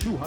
$200.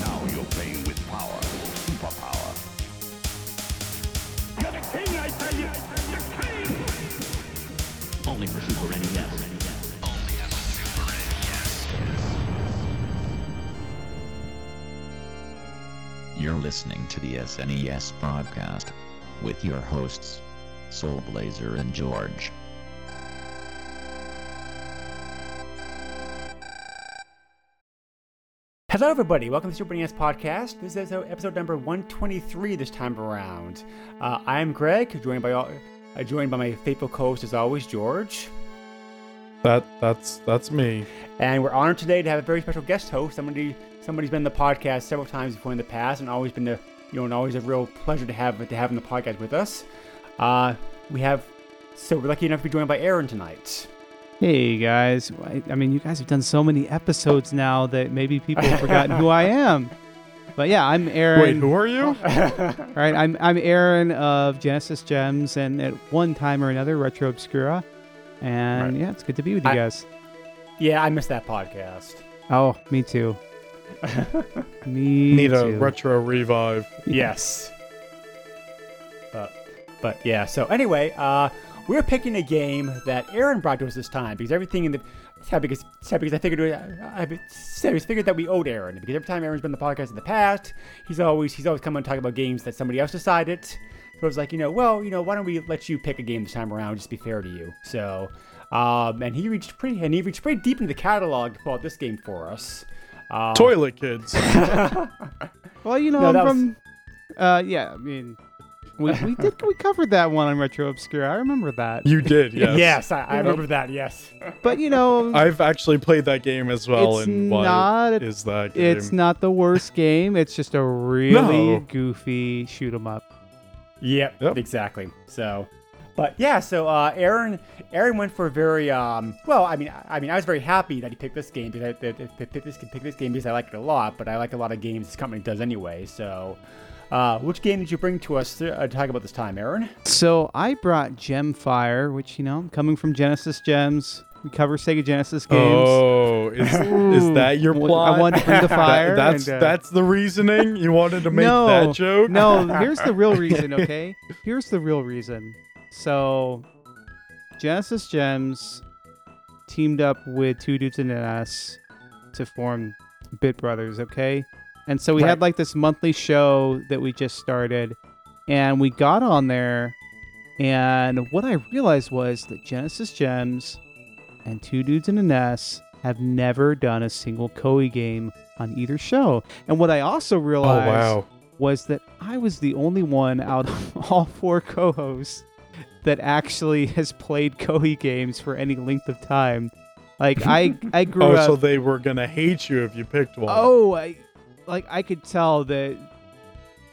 Now you're playing with power, superpower. You're the king, I tell you! The king! Only for Super NES. You're listening to the SNES podcast with your hosts, Soul Blazer and George. Hello, everybody. Welcome to the Super NES podcast. This is episode number 123 this time around. I'm Greg, joined by my faithful co-host as always, George. That's me. And we're honored today to have a very special guest host, somebody's been on the podcast several times before in the past, and always been always a real pleasure to have on the podcast with us. We're lucky enough to be joined by Aaron tonight. Hey guys, I mean you guys have done so many episodes now that maybe people have forgotten who I am. But yeah, I'm Aaron. Wait, who are you? All right, I'm Aaron of Genesis Gems, and at one time or another, Retro Obscura. And right. Yeah, it's good to be with you guys. Yeah, I missed that podcast. Oh, me too. Need a retro revive. Yes. But yeah, so anyway, we're picking a game that Aaron brought to us this time because everything in the... It's because I figured that we owed Aaron, because every time Aaron's been on the podcast in the past, he's always come and talk about games that somebody else decided. So I was like, why don't we let you pick a game this time around, just to be fair to you. So, and he reached pretty deep into the catalog to pull out this game for us. Toilet Kids. Well, we covered that one on Retro Obscura. I remember that. You did, yes. Yes, I remember that, yes. But, I've actually played that game as well. It's not the worst game. It's just a really goofy shoot 'em up. Yep, exactly. So, but yeah, so Aaron went for a very I was very happy that he picked this game because I like it a lot. But I like a lot of games this company does anyway. So, which game did you bring to us to talk about this time, Aaron? So I brought Gemfire, which coming from Genesis Gems, we cover Sega Genesis games. Oh, is that your plot? I wanted to bring the fire. That's the reasoning? You wanted to make that joke? No, here's the real reason, okay? Here's the real reason. So, Genesis Gems teamed up with Two Dudes and NS to form Bit Brothers, okay? And so we had this monthly show that we just started, and we got on there, and what I realized was that Genesis Gems and Two Dudes and NS have never done a single Koei game on either show. And what I also realized was that I was the only one out of all four co-hosts that actually has played Koei games for any length of time. Like, I grew up... Oh, so they were going to hate you if you picked one. Oh, I could tell that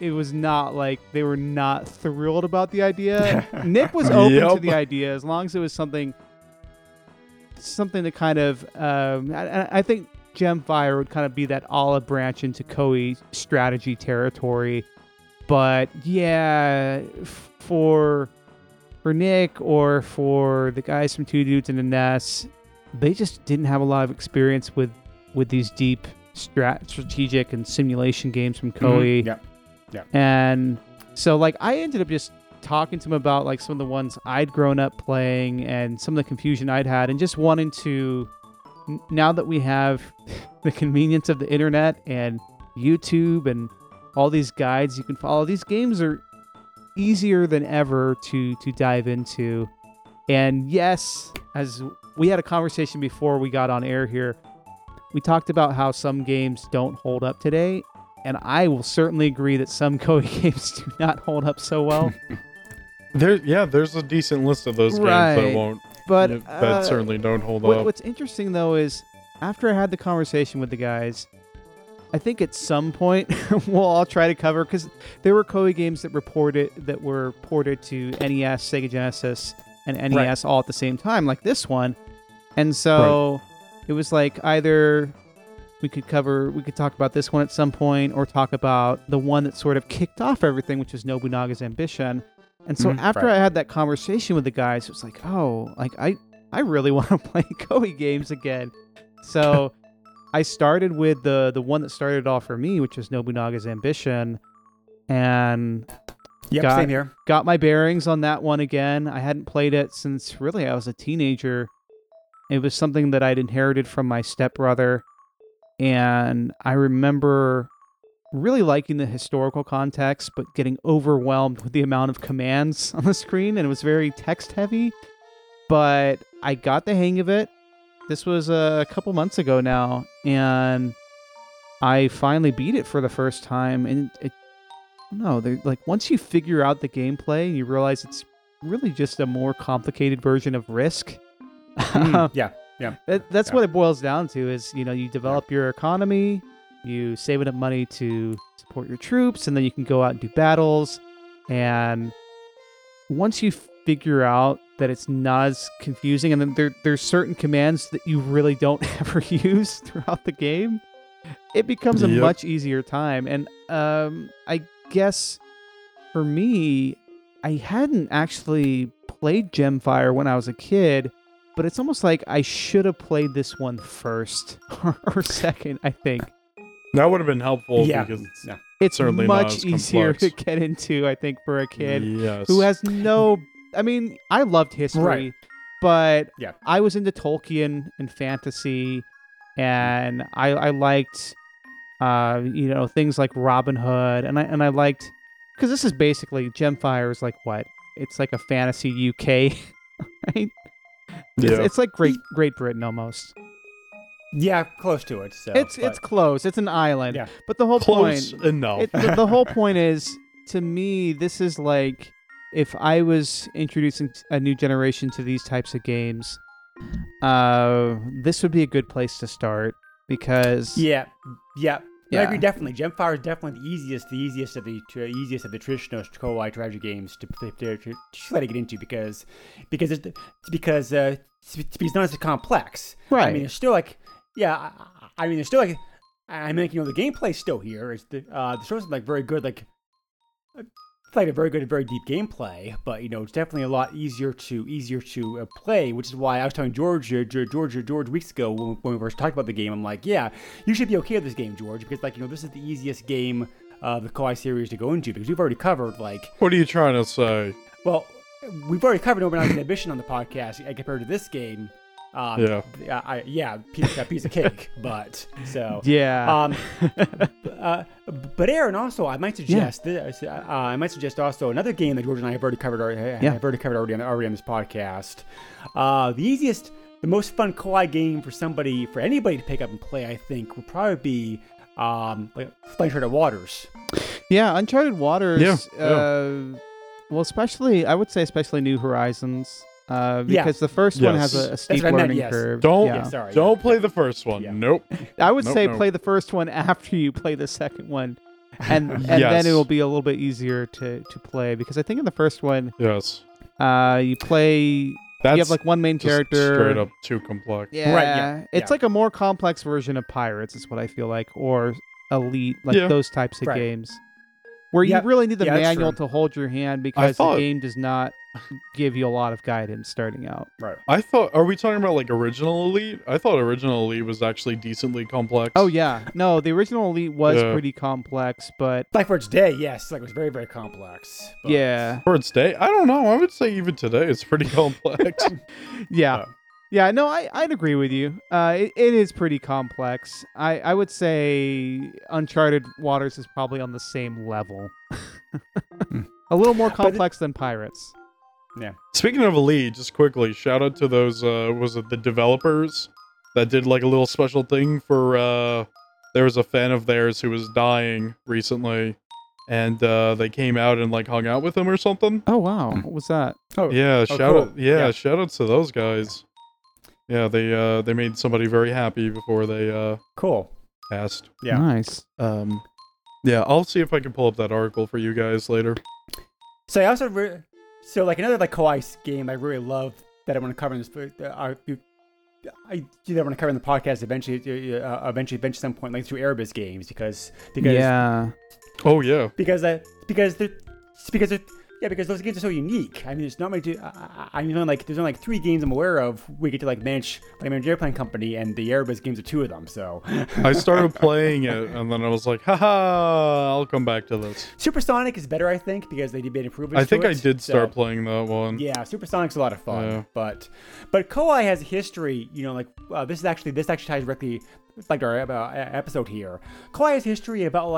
it was not they were not thrilled about the idea. Nick was open to the idea as long as it was something that kind of I think Gemfire would kind of be that olive branch into Koei strategy territory, but yeah, for Nick or for the guys from Two Dudes and NS, they just didn't have a lot of experience with these deep strategic and simulation games from Koei. Mm-hmm. Yeah. And so I ended up just talking to him about some of the ones I'd grown up playing and some of the confusion I'd had, and just wanting to, now that we have the convenience of the internet and YouTube and all these guides you can follow, these games are easier than ever to dive into. And yes, as we had a conversation before we got on air here, we talked about how some games don't hold up today, and I will certainly agree that some Koei games do not hold up so well. There's a decent list of those games that won't, but that certainly don't hold up. What's interesting though is, after I had the conversation with the guys, I think at some point we'll all try to cover, because there were Koei games that were ported to NES, Sega Genesis, and NES all at the same time, like this one, and so it was either we could talk about this one at some point, or talk about the one that sort of kicked off everything, which is Nobunaga's Ambition. And so after I had that conversation with the guys, it was like, oh, like I really want to play Koei games again. So I started with the one that started it all for me, which is Nobunaga's Ambition, and same here. Got my bearings on that one again. I hadn't played it since really I was a teenager. It was something that I'd inherited from my stepbrother, and I remember really liking the historical context, but getting overwhelmed with the amount of commands on the screen, and it was very text-heavy, but I got the hang of it. This was a couple months ago now, and I finally beat it for the first time, and once you figure out the gameplay, you realize it's really just a more complicated version of Risk. That's what it boils down to is, you develop your economy, you save enough money to support your troops, and then you can go out and do battles. And once you figure out that it's not as confusing, and then there's certain commands that you really don't ever use throughout the game, it becomes a much easier time. And I guess for me, I hadn't actually played Gemfire when I was a kid, but it's almost like I should have played this one first or second, I think. That would have been helpful because it's certainly much easier to get into, I think, for a kid who has no... I mean, I loved history, but I was into Tolkien and fantasy, and I liked things like Robin Hood, and I liked... Because this is basically... Gemfire is like what? It's like a fantasy UK, right? Yeah. It's like Great Britain almost. Yeah, close to it. So, it's close. It's an island. Yeah. But the whole point enough. The whole point is, to me, this is like if I was introducing a new generation to these types of games, this would be a good place to start because I agree, definitely. Gemfire is definitely the easiest of the traditional Koei strategy games to try to get into because it's not as complex. Right. I mean, it's still like, the gameplay's still here. It's the show's like very good, like a very good, very deep gameplay. But it's definitely a lot easier to play, which is why I was telling George weeks ago when we first talked about the game. I'm like, you should be okay with this game, George, because this is the easiest game of the Koei series to go into because we've already covered What are you trying to say? Well, we've already covered Nobunaga's Ambition on the podcast compared to this game. Piece of cake, but so but Aaron, also I might suggest also another game that George and I have already covered already on this podcast. The easiest, the most fun Koei game for anybody to pick up and play, I think, would probably be Uncharted Waters. Yeah, Uncharted Waters. Well, especially New Horizons. Because the first one has a steep learning curve. Don't play the first one. Yeah. Nope. I would say play the first one after you play the second one, and then it will be a little bit easier to play, because I think in the first one, you play. That's, you have one main character. Straight up too complex. Yeah, right. Yeah. It's like a more complex version of Pirates, is what I feel like, or Elite, those types of games, where you really need the manual to hold your hand because the game does not give you a lot of guidance starting out. Right. I thought, are we talking about original Elite? I thought original Elite was actually decently complex. Oh yeah. No, the original Elite was pretty complex, but for its day, it was very, very complex. But... Yeah. For its day? I don't know. I would say even today it's pretty complex. I'd agree with you. It is pretty complex. I would say Uncharted Waters is probably on the same level. A little more complex than Pirates. Yeah. Speaking of Elite, just quickly, shout out to those the developers that did a little special thing for there was a fan of theirs who was dying recently, and they came out and hung out with him or something. Oh wow, what was that? Oh yeah, shout out! Yeah, shout out to those guys. Yeah, they made somebody very happy before they passed. Yeah, nice. I'll see if I can pull up that article for you guys later. So I also. Another Koei game I really love that I want to cover in this I did that when I covered the podcast. Eventually, some point, like through Aerobiz games, because those games are so unique. I mean, there's not many. There's only three games I'm aware of. We get to manage Airplane Company, and the Aerobiz games are two of them. So I started playing it, and then I was like, haha, I'll come back to this. Supersonic is better, I think, because they made improvements. I did start playing that one. Yeah, Supersonic's a lot of fun, but Koei has a history. This actually ties directly. It's like our episode here. Koei has history about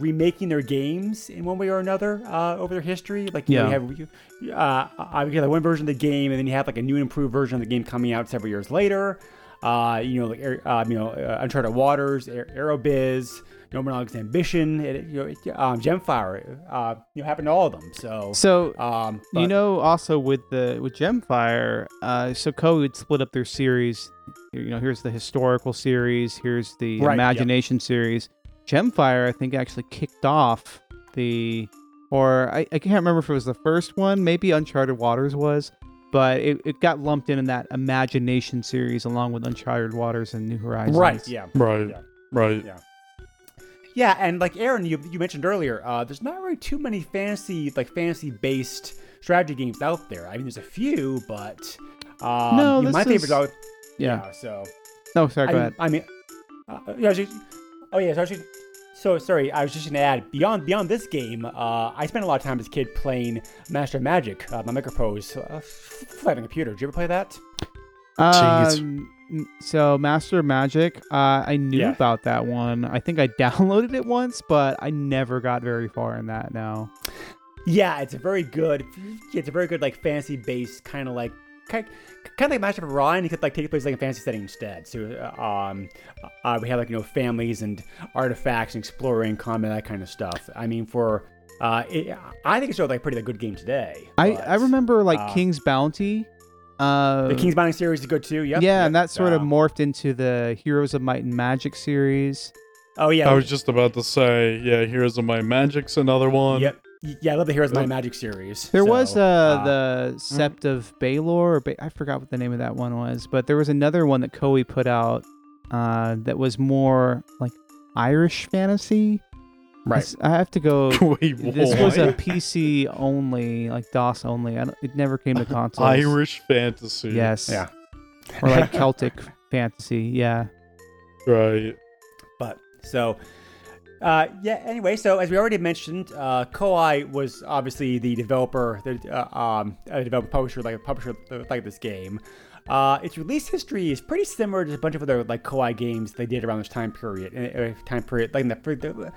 remaking their games in one way or another over their history. You have one version of the game, and then you have a new and improved version of the game coming out several years later. Uncharted Waters, Aerobiz, Nobunaga's Ambition, Gemfire. Happened to all of them. Also with Gemfire, so Koei would split up their series. Here's the historical series. Here's the imagination series. Gemfire, I think, actually kicked off I can't remember if it was the first one. Maybe Uncharted Waters was. But it got lumped in that imagination series along with Uncharted Waters and New Horizons. Right. Yeah. Right. Yeah. Right. Yeah. Yeah, and like Aaron, you mentioned earlier, there's not really too many fantasy-based strategy games out there. I mean, there's a few, but my favorite is always. Yeah. So. No, sorry. Go ahead. I was just going to add, beyond this game, I spent a lot of time as a kid playing Master of Magic, my Microprose, flying computer. Did you ever play that? So Master of Magic, I knew about that one. I think I downloaded it once, but I never got very far in that. No. Yeah, it's a very good fantasy-based kind of like Master of Orion. It could take place in a fantasy setting instead. So we had families and artifacts and exploring, combat, that kind of stuff. I mean, I think it's still pretty good game today. I remember King's Bounty. The King's Bounty series is good too. Yep. Yeah, and that sort of morphed into the Heroes of Might and Magic series. Oh yeah. I was just about to say, Heroes of Might and Magic's another one. Yep. Yeah, I love the Heroes of Might and Magic series. There was the Sept of Baelor. I forgot what the name of that one was, but there was another one that Koei put out that was more like Irish fantasy. Right. I have to go. Wait, this was a PC only, DOS only. It never came to consoles. Irish fantasy. Yes. Yeah. Or Celtic fantasy. Yeah. Right. But so. Anyway, so as we already mentioned, Koei was obviously the developer, publisher this game. Its release history is pretty similar to a bunch of other Koei games they did around this time period, in the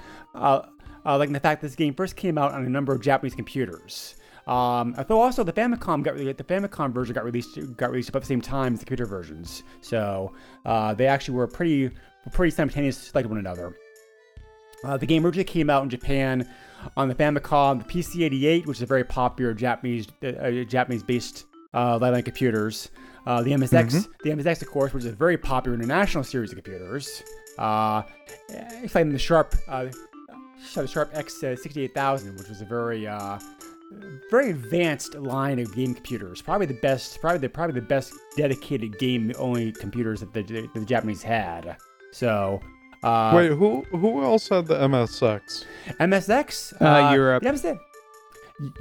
fact this game first came out on a number of Japanese computers. Although also the Famicom version got released about the same time as the computer versions, so they actually were pretty simultaneous to one another. The game originally came out in Japan on the Famicom, the PC-88, which is a very popular Japanese-based lightline computers. The MSX, of course, which is a very popular international series of computers. The Sharp X68000, which was a very advanced line of game computers. Probably the best dedicated game-only computers that the Japanese had. So. Wait, who else had the MSX? MSX? Europe.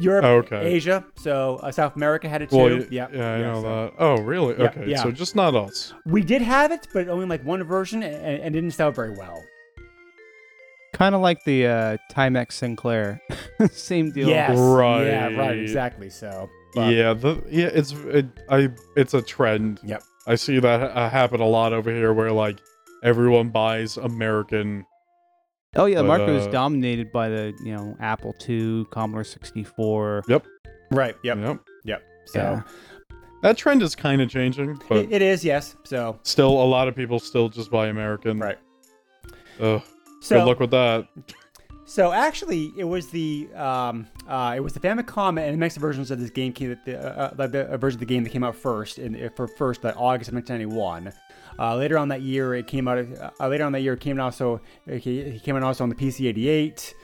Europe, okay. Asia, so South America had it too. Well, I know that. Oh, really? Yeah, okay, yeah. So just not us. We did have it, but only one version and didn't sell very well. Kind of like the Timex Sinclair. Same deal. Yes. Right. Yeah, right, exactly. So. But. Yeah, it's a trend. Yep. I see that happen a lot over here where everyone buys American. Oh yeah, the market was dominated by the Apple II, Commodore 64. Yep. Right. Yep. So that trend is kind of changing. But it is, yes. So still, a lot of people still just buy American. Right. Good luck with that. So actually, it was the Famicom and MSX versions of this game version of the game that came out first in August of 1991. Later on that year, it came out. It came out also on the PC-88.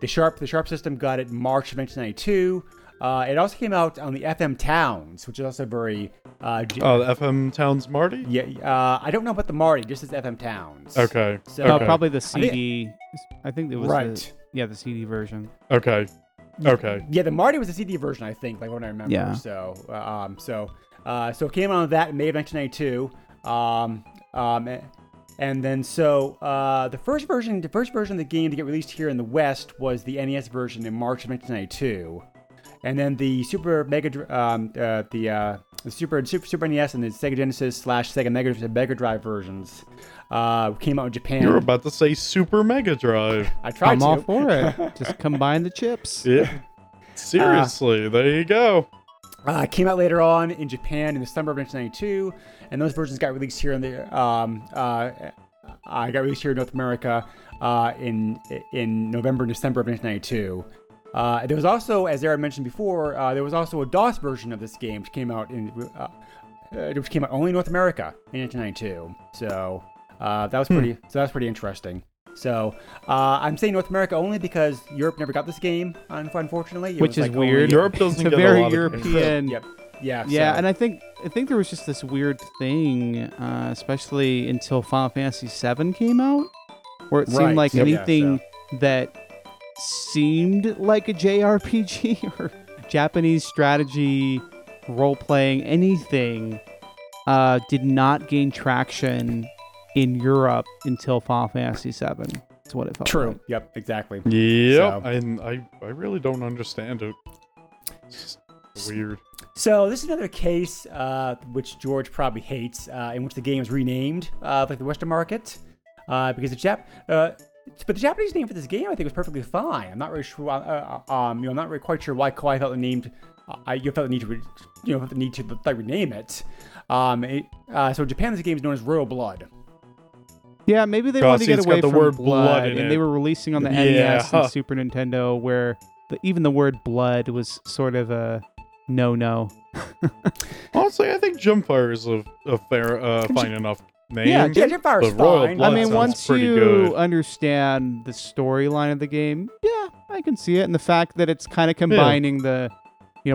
The Sharp system got it in March of 1992. It also came out on the FM Towns, which is also very... the FM Towns Marty? Yeah, I don't know about the Marty, just as FM Towns. Okay. So probably the CD. I think it was the CD version. Okay. Okay. Yeah, the Marty was the CD version, I think, like when I remember. Yeah. So it came out on that in May of 1992. The first version of the game to get released here in the West was the NES version in March of 1992. And then the Super NES and the Sega Genesis / Sega Mega Drive versions came out in Japan. You were about to say Super Mega Drive. I tried. I'm all for it. Just combine the chips. Yeah. Seriously, there you go. Came out later on in Japan in the summer of 1992, and those versions got released here in the North America in November and December of 1992. There was also, as Aaron mentioned before, there was also a DOS version of this game, which came out only in North America in 1992. So that was pretty. So that's pretty interesting. So I'm saying North America only because Europe never got this game, unfortunately. Which is weird. Europe doesn't get a lot of... It's a very European... Yep. Yeah. Yeah, so. And I think there was just this weird thing, especially until Final Fantasy VII came out, where it seemed like anything that seemed like a JRPG or Japanese strategy, role-playing, anything, did not gain traction in Europe until Final Fantasy VII. That's what it felt like. True. Yep, exactly. Yep. So. And I really don't understand it. It's weird. So this is another case which George probably hates, in which the game is renamed like the Western market, because but the Japanese name for this game I think was perfectly fine. I'm not really sure. I'm not really quite sure why Koei felt the need to rename it. So in Japan, this game is known as Royal Blood. Yeah, maybe they wanted to get away from the word blood and they were releasing on the NES and Super Nintendo, where even the word blood was sort of a no. Honestly, I think Gemfire is a fine enough name. Yeah, Gemfire is fine. I mean, once you understand the storyline of the game, yeah, I can see it, and the fact that it's kind of combining the,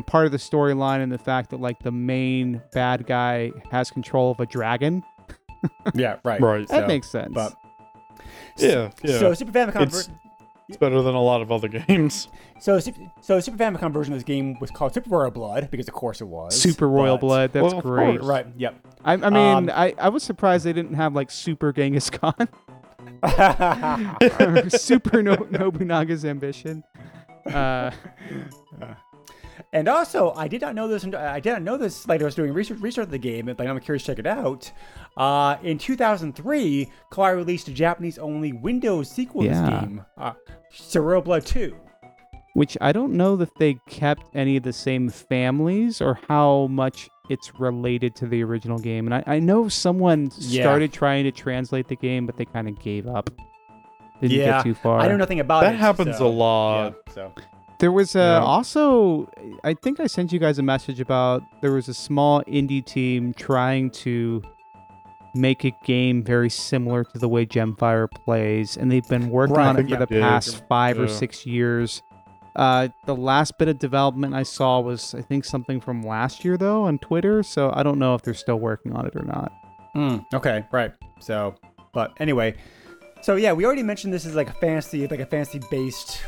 part of the storyline and the fact that like the main bad guy has control of a dragon. Yeah, right. That makes sense. But, yeah. So Super Famicom. It's better than a lot of other games. So Super Famicom version of this game was called Super Royal Blood because, of course, it was Super Royal Blood. That's great. Right? Yep. I mean, I was surprised they didn't have like Super Genghis Khan, or Super Nobunaga's Ambition. And also, I did not know this. Like, I was doing research of the game, but I'm curious to check it out. In 2003, Koei released a Japanese-only Windows sequel to this game, Royal Blood 2. Which I don't know that they kept any of the same families or how much it's related to the original game. And I know someone started trying to translate the game, but they kind of gave up. Didn't get too far. I know nothing about that. That happens a lot. Yeah, so. There was also, I think I sent you guys a message about there was a small indie team trying to make a game very similar to the way Gemfire plays, and they've been working on it for the past 5 or 6 years. The last bit of development I saw was, I think, something from last year, though, on Twitter, so I don't know if they're still working on it or not. Okay, right. So, but anyway... So yeah, we already mentioned this is like a fantasy-based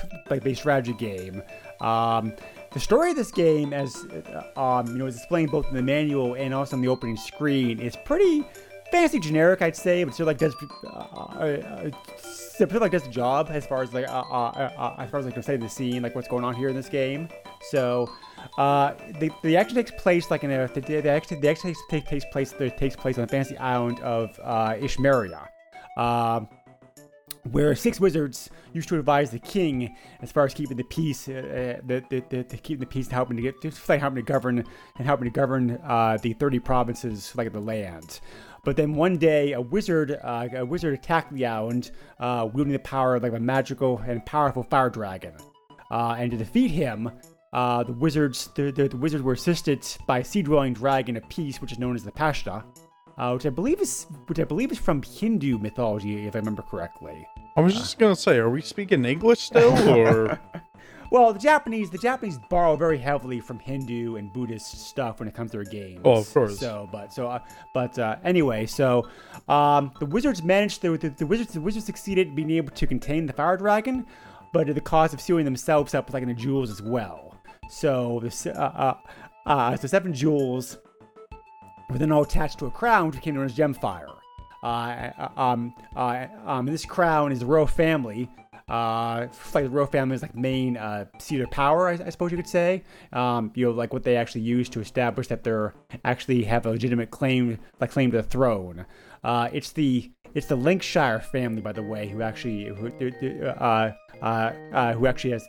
strategy game. The story of this game, as is explained both in the manual and also on the opening screen, is pretty fantasy generic, I'd say, but still does the job as far as like setting the scene, like what's going on here in this game. So the action takes place on the fantasy island of Ishmeria. Where 6 wizards used to advise the king as far as keeping the peace, and helping to govern the 30 provinces like the land. But then one day, a wizard attacked the island, wielding the power of a magical and powerful fire dragon. And to defeat him, the wizards were assisted by a sea-dwelling dragon of peace, which is known as the Pashta. Which I believe is from Hindu mythology, if I remember correctly. I was just gonna say, are we speaking English still, or? Well, the Japanese borrow very heavily from Hindu and Buddhist stuff when it comes to their games. Oh, of course. So, anyway, the wizards managed the wizards succeeded in being able to contain the fire dragon, but at the cost of sealing themselves up with like in the jewels as well. So the seven jewels were then all attached to a crown, which became known as Gemfire. This crown is the royal family. Like the royal family is like main seat of power, I suppose you could say. Like what they actually use to establish that they're actually have a legitimate claim to the throne. It's the Lancashire family, by the way, who actually has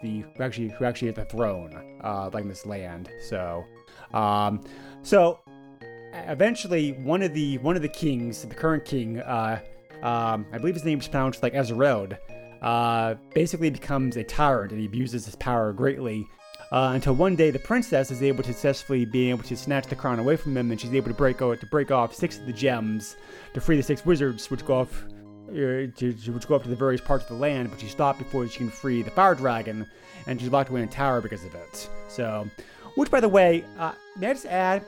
the throne, like in this land. So eventually one of the kings, the current king, I believe his name is pronounced like Ezereld, basically becomes a tyrant and he abuses his power greatly, until one day the princess is able to successfully be able to snatch the crown away from him, and she's able to break off six of the gems to free the six wizards, which go off to the various parts of the land, but she's stopped before she can free the fire dragon, and she's locked away in a tower because of it. So, which by the way, may I just add,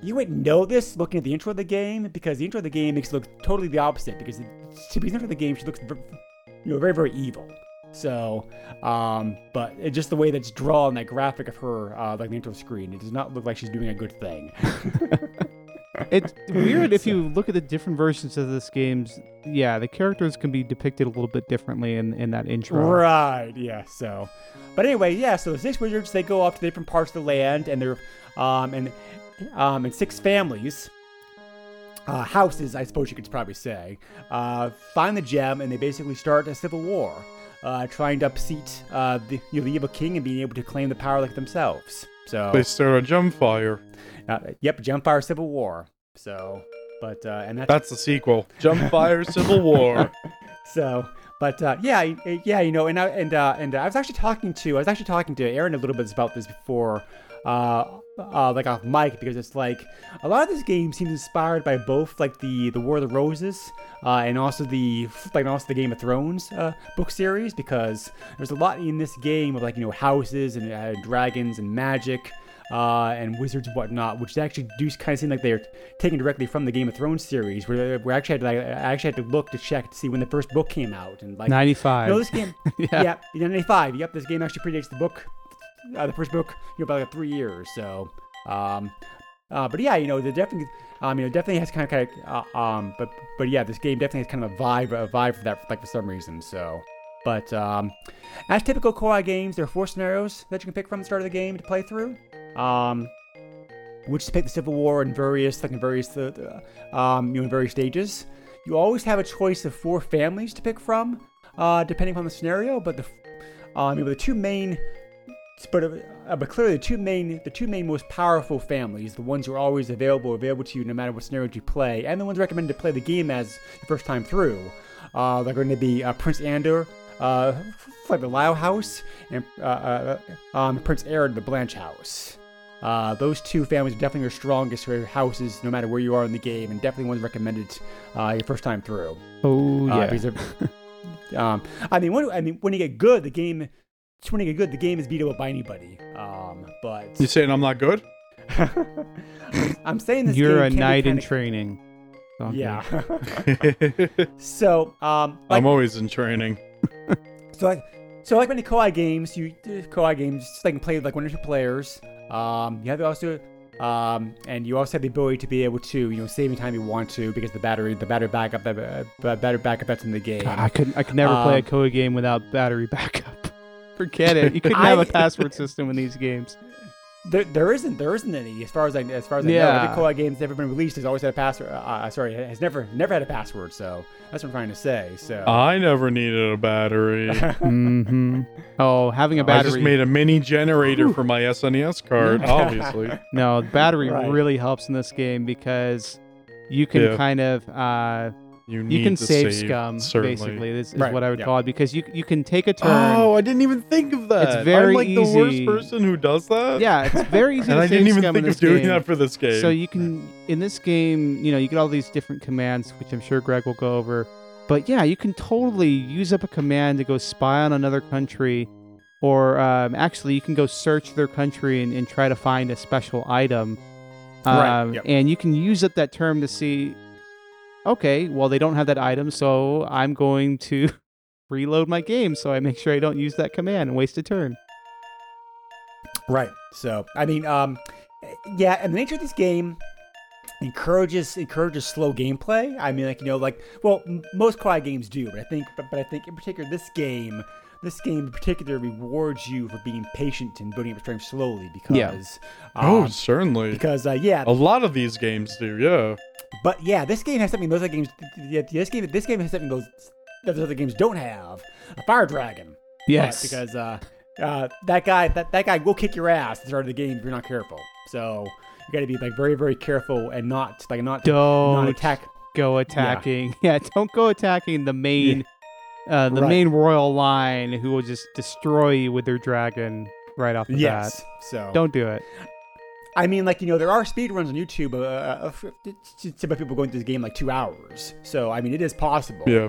you wouldn't know this looking at the intro of the game, because the intro of the game makes it look totally the opposite, because the intro of the game, she looks very, very evil. So, but it's just the way that's drawn, that graphic of her, like the intro screen, it does not look like she's doing a good thing. It's weird if you look at the different versions of this game's, yeah, the characters can be depicted a little bit differently in that intro. Right, yeah, so. But anyway, yeah, so the six wizards, they go off to different parts of the land, and they're, and six families, houses, I suppose you could probably say, find the gem, and they basically start a civil war, trying to upseat the evil king and being able to claim the power like themselves. So they start a Gemfire. Yep, Gemfire Civil War. So, but and that's the sequel, Gemfire Civil War. So, but yeah, you know, and I was actually talking to Aaron a little bit about this before. Like off mic, because it's like a lot of this game seems inspired by both like the War of the Roses and also the Game of Thrones book series, because there's a lot in this game of like, you know, houses and dragons and magic and wizards and whatnot, which actually do kind of seem like they're taken directly from the Game of Thrones series, where we actually had to look to check to see when the first book came out, and like 95. No, this game, yeah, 95. Yep, this game actually predates the book. The first book, you know, about like 3 years. So, but yeah, you know, definitely has kind of, but yeah, this game definitely has kind of a vibe for that, like for some reason. So, but as typical Koei games, there are four scenarios that you can pick from the start of the game to play through. Which is pick the Civil War in various stages. You always have a choice of four families to pick from, depending upon the scenario. But the two main most powerful families, the ones who are always available to you no matter what scenario you play, and the ones recommended to play the game as the first time through, they're going to be Prince Andor, like the Lyle House, and Prince Aaron, the Blanche House. Those two families are definitely your strongest houses no matter where you are in the game, and definitely ones recommended your first time through. Oh, yeah. When you get good, the game... Just when you get good, the game is beatable by anybody. But you're saying I'm not good? I'm saying this. You're a knight in training. Yeah. So I'm always in training. so like many Koei games, they can play like one or two players. You have to also and you also have the ability to be able to, you know, save any time you want to, because the battery backup that's in the game. God, I could never play a Koei game without battery backup. Forget it. You couldn't have a password system in these games. There isn't any, as far as I know. Every Koei game that's ever been released has always had a password. Has never had a password. So that's what I'm trying to say. So I never needed a battery. Mm-hmm. Oh, having a battery. I just made a mini generator for my SNES card. Obviously, no, the battery really helps in this game, because you can kind of. You can save scum, certainly. Basically, is what I would call it, because you can take a turn. Oh, I didn't even think of that. It's very easy. I'm like the worst person who does that. Yeah, it's very easy to save scum. And I didn't even think of doing that for this game. So you can, in this game, you know, you get all these different commands, which I'm sure Greg will go over. But yeah, you can totally use up a command to go spy on another country or actually you can go search their country and try to find a special item. Right. Yep. And you can use up that term to see, okay, well, they don't have that item, so I'm going to reload my game so I make sure I don't use that command and waste a turn. Right. So, I mean, yeah, and the nature of this game encourages slow gameplay. I mean, like, you know, like, well, most Koei games do, but I think in particular this game in particular rewards you for being patient and building up your strength slowly because certainly because a lot of these games do, yeah. But yeah, this game has something those other games. This game has something those other games don't have. A fire dragon. Yes, but because that guy will kick your ass at the start of the game if you're not careful. So you got to be like very, very careful and not go attacking. Yeah, don't go attacking the main. Yeah. Main royal line who will just destroy you with their dragon right off the bat. So don't do it. I mean, like, you know, there are speedruns on YouTube about people going through this game like 2 hours. So, I mean, it is possible. Yeah.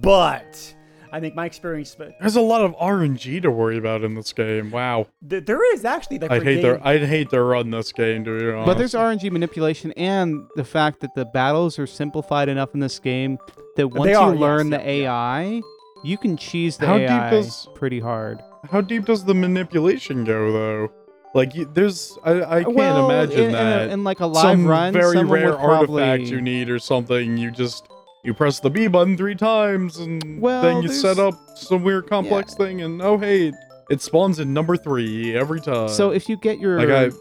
But I think my experience... There's a lot of RNG to worry about in this game. Wow. There is, actually. Like, I'd hate to run this game, to be honest. But there's RNG manipulation and the fact that the battles are simplified enough in this game that once you learn the AI... You can cheese the AI pretty hard. How deep does the manipulation go, though? Like, I can't imagine that. In like a live run, very rare artifact you need or something, you press the B button 3 times, and then you set up some weird complex thing, and oh hey, it spawns in number 3 every time. So if you get your So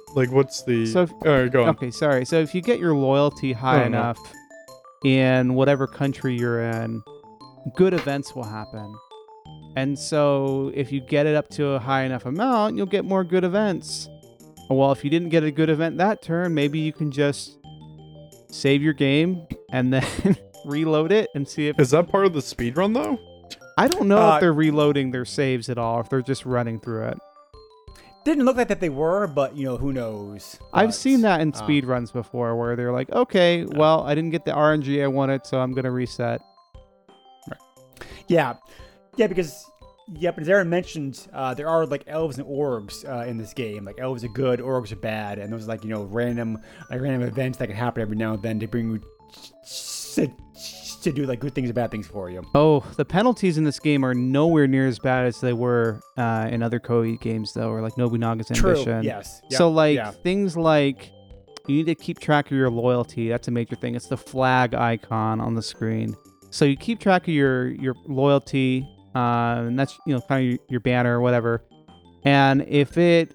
if you get your loyalty high enough in whatever country you're in, good events will happen. And so if you get it up to a high enough amount, you'll get more good events. Well, if you didn't get a good event that turn, maybe you can just save your game and then reload it and see if... Is that part of the speedrun, though? I don't know if they're reloading their saves at all, if they're just running through it. Didn't look like that they were, but, you know, who knows? I've seen that in speedruns before, where they're like, okay, well, I didn't get the RNG I wanted, so I'm going to reset. Yeah, because, as Aaron mentioned, there are, like, elves and orgs in this game. Like, elves are good, orgs are bad, and those are, like, you know, random events that can happen every now and then to bring you to do, like, good things and bad things for you. Oh, the penalties in this game are nowhere near as bad as they were in other Koei games, though, or, like, Nobunaga's Ambition. True, yes. Yep, so, like, things like you need to keep track of your loyalty. That's a major thing. It's the flag icon on the screen. So you keep track of your loyalty, and that's, you know, kind of your banner or whatever. And if in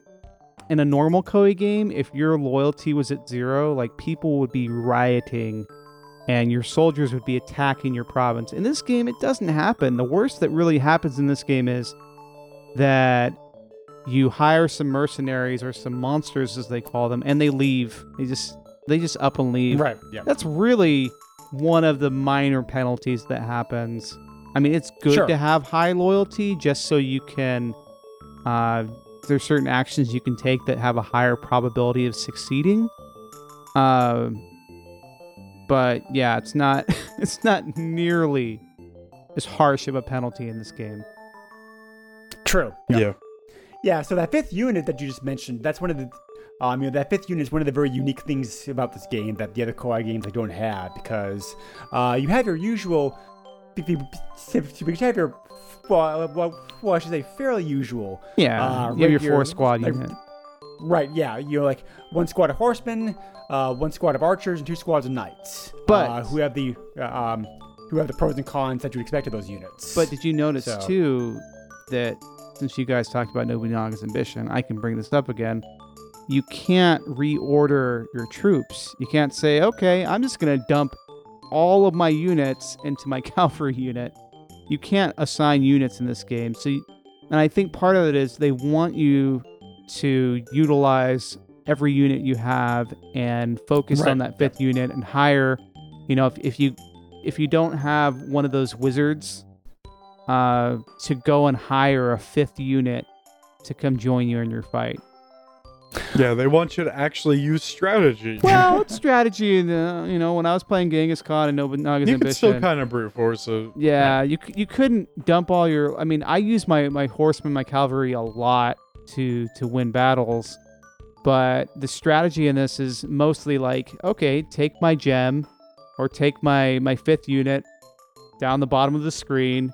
a normal Koei game, if your loyalty was at 0, like, people would be rioting and your soldiers would be attacking your province. In this game, it doesn't happen. The worst that really happens in this game is that you hire some mercenaries or some monsters, as they call them, and they leave. They just up and leave. Right. Yeah. That's really one of the minor penalties that happens. I mean, it's good to have high loyalty just so you can... there's certain actions you can take that have a higher probability of succeeding. But yeah, it's not nearly as harsh of a penalty in this game. True. Yeah. Yeah, so that 5th unit that you just mentioned, that's one of the... you know, that 5th unit is one of the very unique things about this game that the other Koei games I don't have, because you have your usual, I should say fairly usual. Yeah, you have your 4 squad unit. Right, yeah, you know, like 1 squad of horsemen, 1 squad of archers, and 2 squads of knights. But who have the pros and cons that you would expect of those units. But did you notice too that since you guys talked about Nobunaga's Ambition, I can bring this up again. You can't reorder your troops. You can't say, okay, I'm just going to dump all of my units into my cavalry unit. You can't assign units in this game. So, and I think part of it is they want you to utilize every unit you have and focus on that 5th unit and hire, you know, if you don't have one of those wizards, to go and hire a 5th unit to come join you in your fight. Yeah, they want you to actually use strategy. Well, it's strategy. You know, when I was playing Genghis Khan and Nobunaga's Ambition, you could still kind of brute force it. Yeah, you couldn't dump all your. I mean, I used my horsemen, my cavalry a lot to win battles, but the strategy in this is mostly like, okay, take my gem, or take my fifth unit down the bottom of the screen,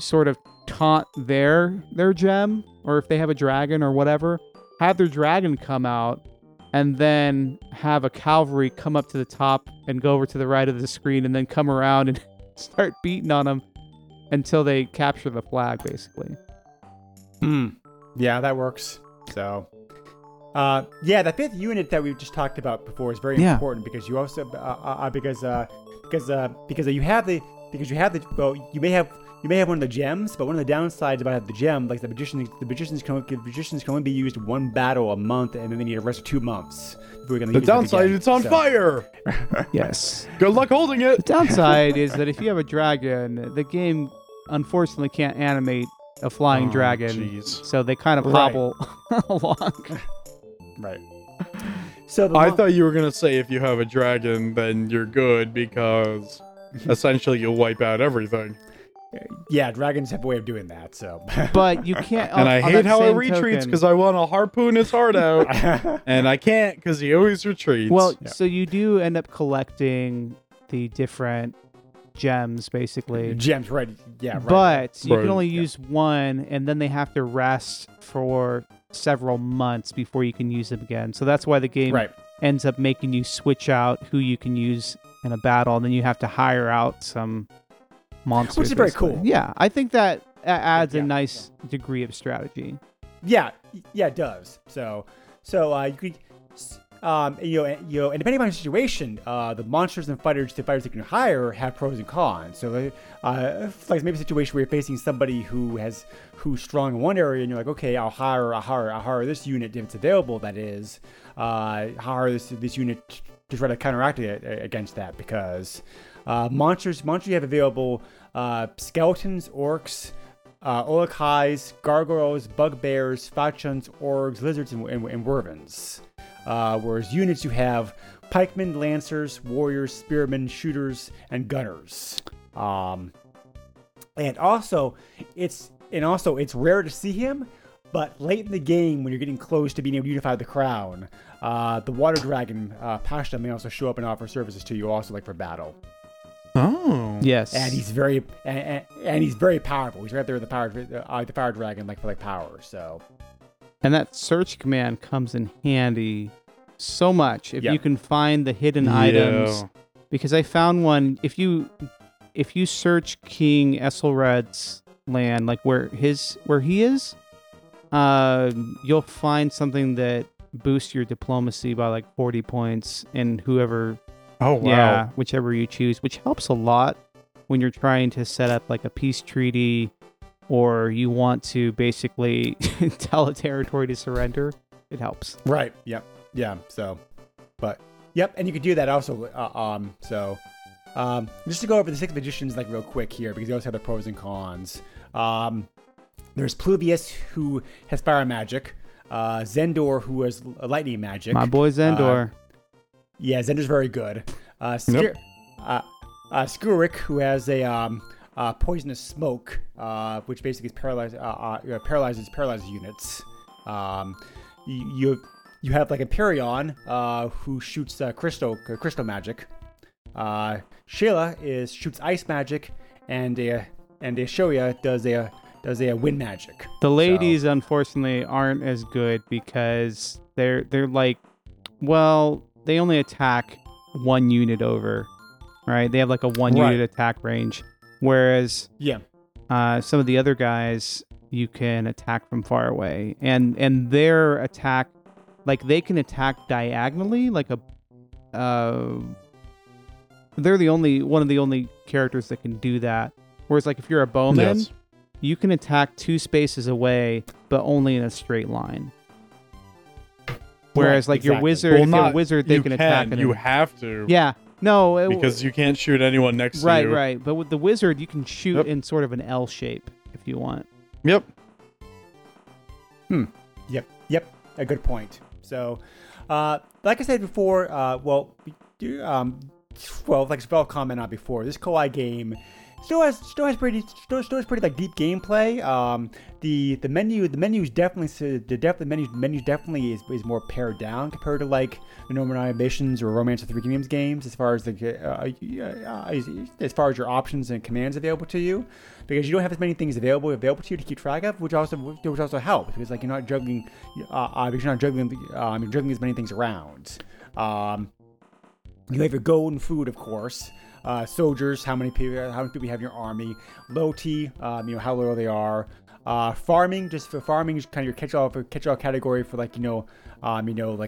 sort of taunt their gem, or if they have a dragon or whatever, have their dragon come out, and then have a cavalry come up to the top and go over to the right of the screen and then come around and start beating on them until they capture the flag, basically. Yeah, that works. So, yeah, the fifth unit that we just talked about before is very important, because you also you may have one of the gems, but one of the downsides about the gem, like the magicians can only be used one battle a month, and then they need a rest of 2 months. The downside, it's on fire. Yes. Good luck holding it. The downside is that if you have a dragon, the game unfortunately can't animate a flying dragon, geez. So they kind of hobble along. Right. So I thought you were gonna say if you have a dragon, then you're good, because essentially you'll wipe out everything. Yeah, dragons have a way of doing that. So, but you can't. And I hate how it retreats, because I want to harpoon his heart out, and I can't because he always retreats. Well, so you do end up collecting the different gems, basically. Gems, right? Yeah, right. But you can only use one, and then they have to rest for several months before you can use them again. So that's why the game ends up making you switch out who you can use in a battle, and then you have to hire out some monsters, which is very cool. Yeah, I think that adds a nice degree of strategy. Yeah, it does. So you could, and depending on your situation, the monsters and fighters you can hire have pros and cons. So, like maybe a situation where you're facing somebody who's strong in one area, and you're like, okay, I'll hire this unit if it's available. That is, hire this unit to try to counteract it against that, because. Monsters you have available, skeletons, orcs, olakai, gargoyles, bugbears, fachuns, orgs, lizards, and wervens. Whereas units, you have pikemen, lancers, warriors, spearmen, shooters, and gunners. And also it's rare to see him, but late in the game, when you're getting close to being able to unify the crown, the water dragon, Pashta, may also show up and offer services to you, also like for battle. Oh yes, and he's very powerful. He's right there with the power dragon, like for power. So, and that search command comes in handy so much if you can find the hidden items. Because I found one. If you search King Esselred's land, like where he is, you'll find something that boosts your diplomacy by like 40 points, and whoever. Oh, wow. Yeah, whichever you choose, which helps a lot when you're trying to set up like a peace treaty, or you want to basically tell a territory to surrender. It helps. Right. Yep. Yeah. So, but, yep. And you could do that also. Just to go over the six magicians like real quick here, because they also have the pros and cons. There's Pluvius, who has fire magic. Zendor, who has lightning magic. My boy Zendor. Yeah, Zender's very good. Skurik, who has a poisonous smoke, which basically is paralyzes units. You have like Imperion, who shoots crystal magic. Shayla shoots ice magic, and Shoya does a wind magic. The ladies unfortunately aren't as good, because they're like, well. They only attack one unit over, right? They have like a one unit attack range. Whereas some of the other guys, you can attack from far away. And their attack, like they can attack diagonally, like they're one of the only characters that can do that. Whereas like if you're a bowman, you can attack two spaces away, but only in a straight line. Whereas, like your wizard, if you're a wizard, they can attack. You have to. Yeah, no, because you can't shoot anyone next to you. Right. But with the wizard, you can shoot in sort of an L shape if you want. Yep. a good point. So, like I said before, like I'll comment on before, this Koei game still has pretty like deep gameplay. The menu is more pared down compared to like the Nobunaga's Ambition or Romance of the Three Kingdoms games, as far as the as far as your options and commands available to you, because you don't have as many things available to you to keep track of, which also helps, because like you're not juggling as many things around. You have your golden food, of course. Soldiers, how many people you have in your army? Loyalty, how loyal they are. Farming, is kind of your catch-all category for like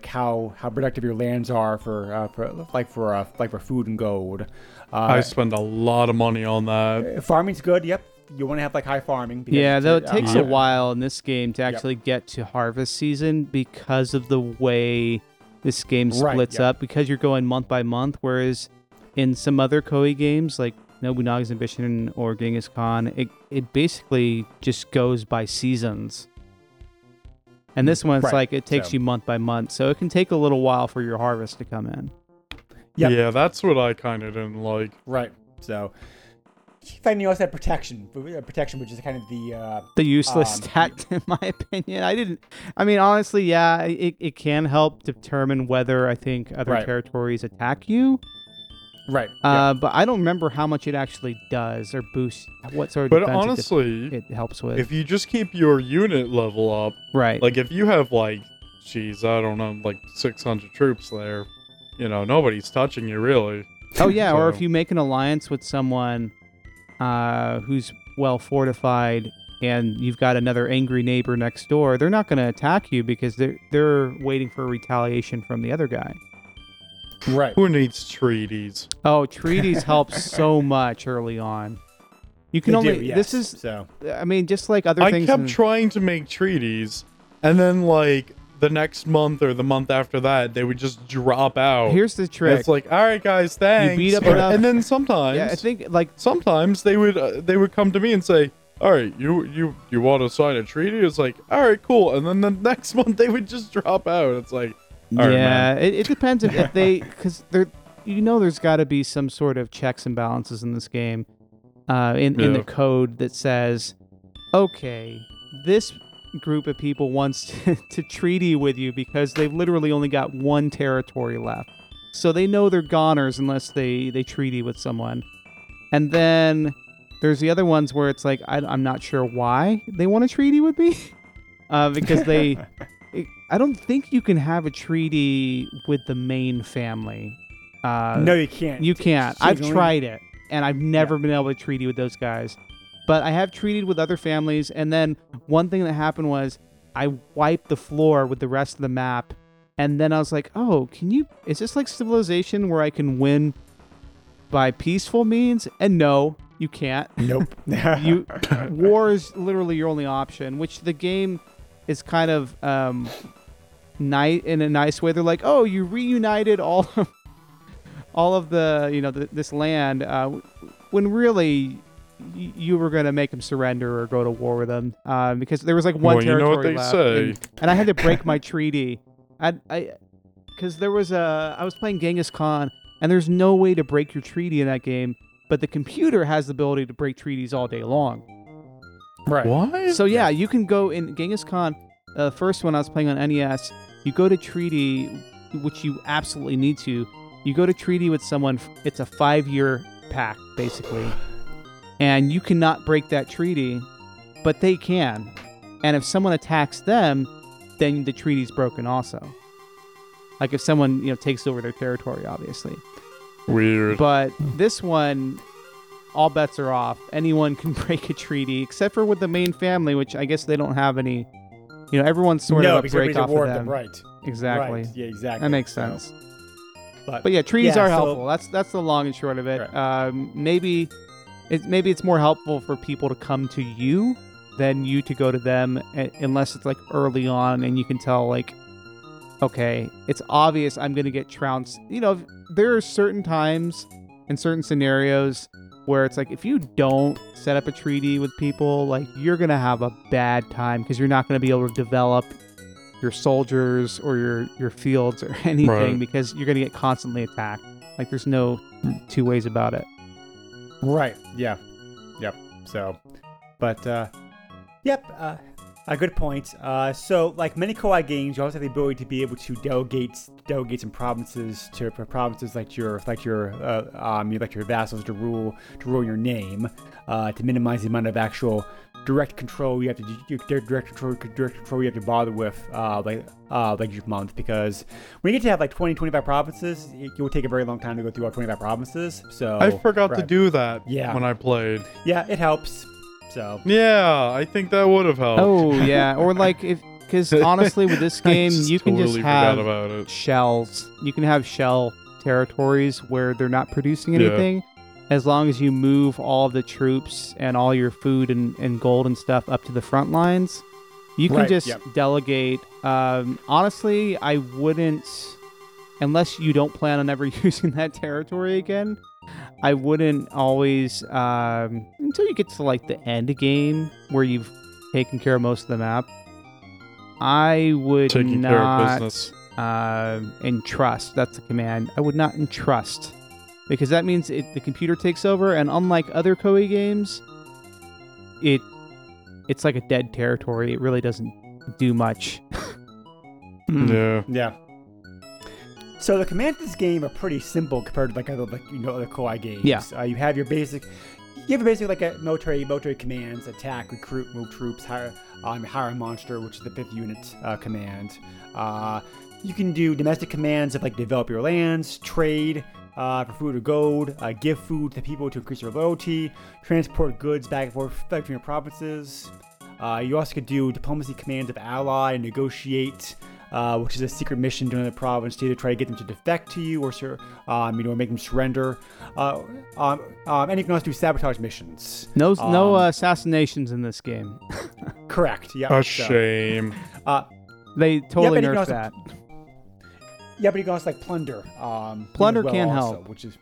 how productive your lands are for food and gold. I spend a lot of money on that. Farming's good. Yep, you want to have like high farming. Yeah, though it takes a while in this game to actually get to harvest season because of the way this game splits up, because you're going month by month, whereas in some other Koei games like Nobunaga's Ambition or Genghis Khan, it basically just goes by seasons. And this one's like it takes you month by month, so it can take a little while for your harvest to come in. Yep. Yeah, that's what I kind of didn't like. Right. So, finally, you also had protection, which is kind of the useless stat, in my opinion. Honestly, yeah, it can help determine whether I think other territories attack you. Right. But I don't remember how much it actually does or boosts what sort of defense it helps with. If you just keep your unit level up, right? Like if you have like 600 troops there, nobody's touching you really. Oh yeah, so. Or if you make an alliance with someone who's well fortified and you've got another angry neighbor next door, they're not going to attack you because they're waiting for retaliation from the other guy. Right. Who needs treaties? Oh, treaties help so much early on. You can just like other things. I kept trying to make treaties, and then like the next month or the month after that, they would just drop out. Here's the trick. And it's like, all right, guys, thanks. You beat up enough. And then sometimes, yeah, I think like sometimes they would come to me and say, all right, you want to sign a treaty? It's like, all right, cool. And then the next month they would just drop out. It's like. Yeah, it depends if they, because there's got to be some sort of checks and balances in this game, in the code that says, okay, this group of people wants to treaty with you because they've literally only got one territory left, so they know they're goners unless they treaty with someone, and then there's the other ones where it's like I'm not sure why they want a treaty with me, because they. I don't think you can have a treaty with the main family. No, you can't. You can't. I've tried it, and I've never been able to treaty with those guys. But I have treated with other families, and then one thing that happened was I wiped the floor with the rest of the map, and then I was like, oh, is this like Civilization where I can win by peaceful means? And no, you can't. Nope. War is literally your only option, which the game... It's kind of in a nice way. They're like, oh, you reunited all of the this land, when really you were going to make them surrender or go to war with them, because there was like one territory left. And I had to break my treaty. I was playing Genghis Khan, and there's no way to break your treaty in that game, but the computer has the ability to break treaties all day long. Right. What? So yeah, you can go in Genghis Khan, the first one I was playing on NES, you go to treaty, which you absolutely need to. You go to treaty with someone, it's a 5-year pact, basically. And you cannot break that treaty, but they can. And if someone attacks them, then the treaty's broken also. Like if someone, takes over their territory, obviously. Weird. But this one... All bets are off. Anyone can break a treaty, except for with the main family, which I guess they don't have any. Everyone's sort of a break off of them. Right. Exactly. Right. Yeah, exactly. That makes sense. But yeah, treaties are helpful. That's the long and short of it. Right. Maybe it's more helpful for people to come to you than you to go to them, unless it's like early on and you can tell like, okay, it's obvious I'm going to get trounced. There are certain times and certain scenarios where it's like, if you don't set up a treaty with people, like you're going to have a bad time because you're not going to be able to develop your soldiers or your fields or anything, right, because you're going to get constantly attacked. Like, there's no two ways about it. Right. Yeah. Yep. So, but, yep. A good point. So, like many Koei games, you also have the ability to be able to delegate some provinces to provinces like your vassals to rule your name, to minimize the amount of actual direct control you have to bother with like each month, because when you get to have like 20-25 provinces, it will take a very long time to go through all 25 provinces. So I forgot to do that when I played. Yeah, it helps. So yeah, I think that would have helped. Oh yeah, or like because honestly with this game you can totally just have shells. You can have shell territories where they're not producing anything, as long as you move all the troops and all your food and gold and stuff up to the front lines. You can just delegate. Honestly, I wouldn't, unless you don't plan on ever using that territory again. I wouldn't always, until you get to like the end game where you've taken care of most of the map, I would entrust. That's the command. I would not entrust, because that means the computer takes over, and unlike other Koei games, it's like a dead territory. It really doesn't do much. Yeah. So the commands in this game are pretty simple compared to like other other Koei games. Yeah. You have your basic like a military commands: attack, recruit, move troops, hire a monster, which is the fifth unit command. You can do domestic commands of like develop your lands, trade for food or gold, give food to people to increase your loyalty, transport goods back and forth between your provinces. You also could do diplomacy commands of ally and negotiate. Which is a secret mission to another province to either try to get them to defect to you or make them surrender. And you can also do sabotage missions. No assassinations in this game. Correct. Yeah. A shame. They totally nerfed that. Yeah, but you can also like plunder. Plunder can help, which is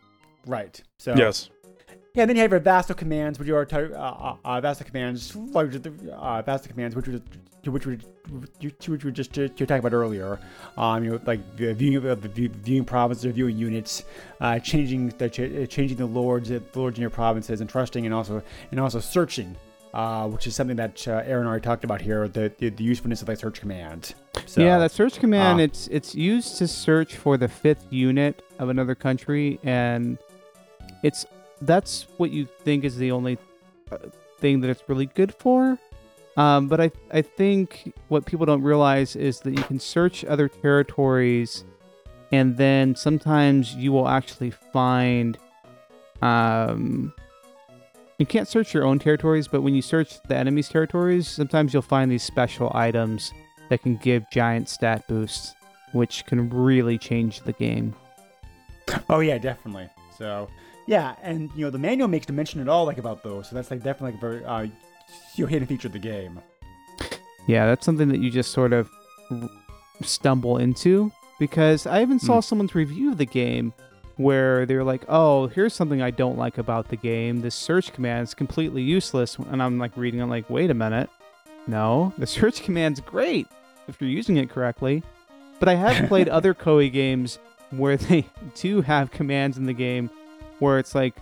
right. So yes. Yeah, and then you have your vassal commands, which are which we were just talking about earlier. You know, like viewing provinces, or viewing units, changing the lords in your provinces, and trusting, and also searching, which is something that Aaron already talked about here. The usefulness of that search command. So, yeah, that search command it's used to search for the fifth unit of another country, and it's. That's what you think is the only thing that it's really good for. But I think what people don't realize is that you can search other territories, and then sometimes you will actually find... you can't search your own territories, but when you search the enemy's territories, sometimes you'll find these special items that can give giant stat boosts, which can really change the game. Oh yeah, definitely. So... yeah, and you know the manual makes no mention at all like about those, so that's like definitely like very hidden feature of the game. Yeah, that's something that you just sort of stumble into, because I even saw someone's review of the game where they were like, "Oh, here's something I don't like about the game. This search command is completely useless." And I'm like reading, I'm like, "Wait a minute, no, the search command's great if you're using it correctly." But I have played other Koei games where they do have commands in the game. Where it's like,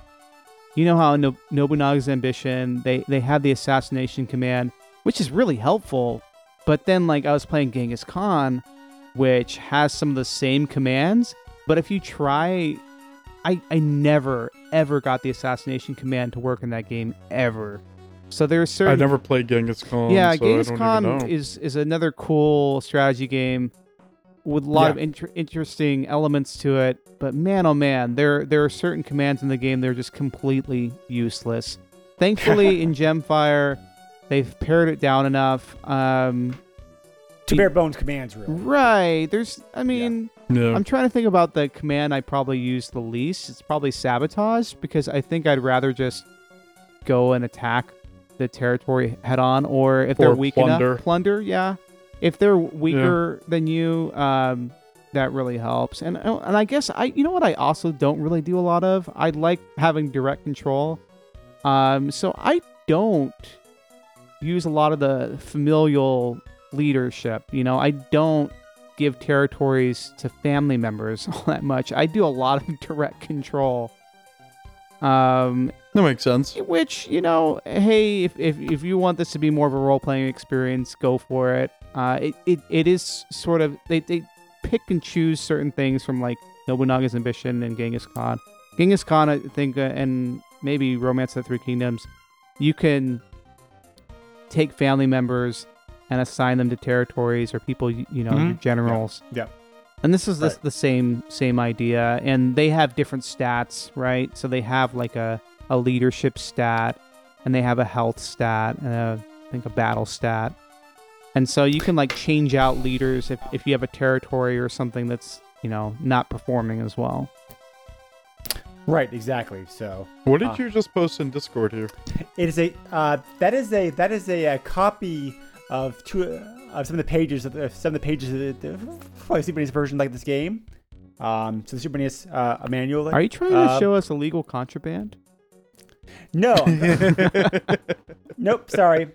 you know how in Nobunaga's Ambition, they had the assassination command, which is really helpful. But then, like, I was playing Genghis Khan, which has some of the same commands. But if you try, I never, ever got the assassination command to work in that game, ever. So there's certain... I never played Genghis Khan. Yeah, so Genghis Khan is another cool strategy game. With a lot of interesting elements to it, but man, oh man, there are certain commands in the game that are just completely useless. Thankfully, in Gemfire, they've pared it down enough to bare bones commands, really. Right? I'm trying to think about the command I probably use the least. It's probably sabotage, because I think I'd rather just go and attack the territory head on, or if they're weak enough, plunder. Yeah. If they're weaker than you, that really helps. And I guess you know what I also don't really do a lot of? I like having direct control. So I don't use a lot of the familial leadership. You know, I don't give territories to family members all that much. I do a lot of direct control. That makes sense. Which, you know, hey, if you want this to be more of a role-playing experience, go for it. It is sort of... They pick and choose certain things from, like, Nobunaga's Ambition and Genghis Khan. Genghis Khan, I think, and maybe Romance of the Three Kingdoms, you can take family members and assign them to territories or people, you know, mm-hmm. your generals. Yeah. And this is the same idea. And they have different stats, right? So they have, like, a leadership stat, and they have a health stat, and I think a battle stat. And so you can, like, change out leaders if you have a territory or something that's, you know, not performing as well. Right, exactly. So, what did you just post in Discord here? It is a copy of some of the pages of the Super NES version like this game. So the Super NES manual. Are you trying to show us illegal contraband? No. Nope, sorry.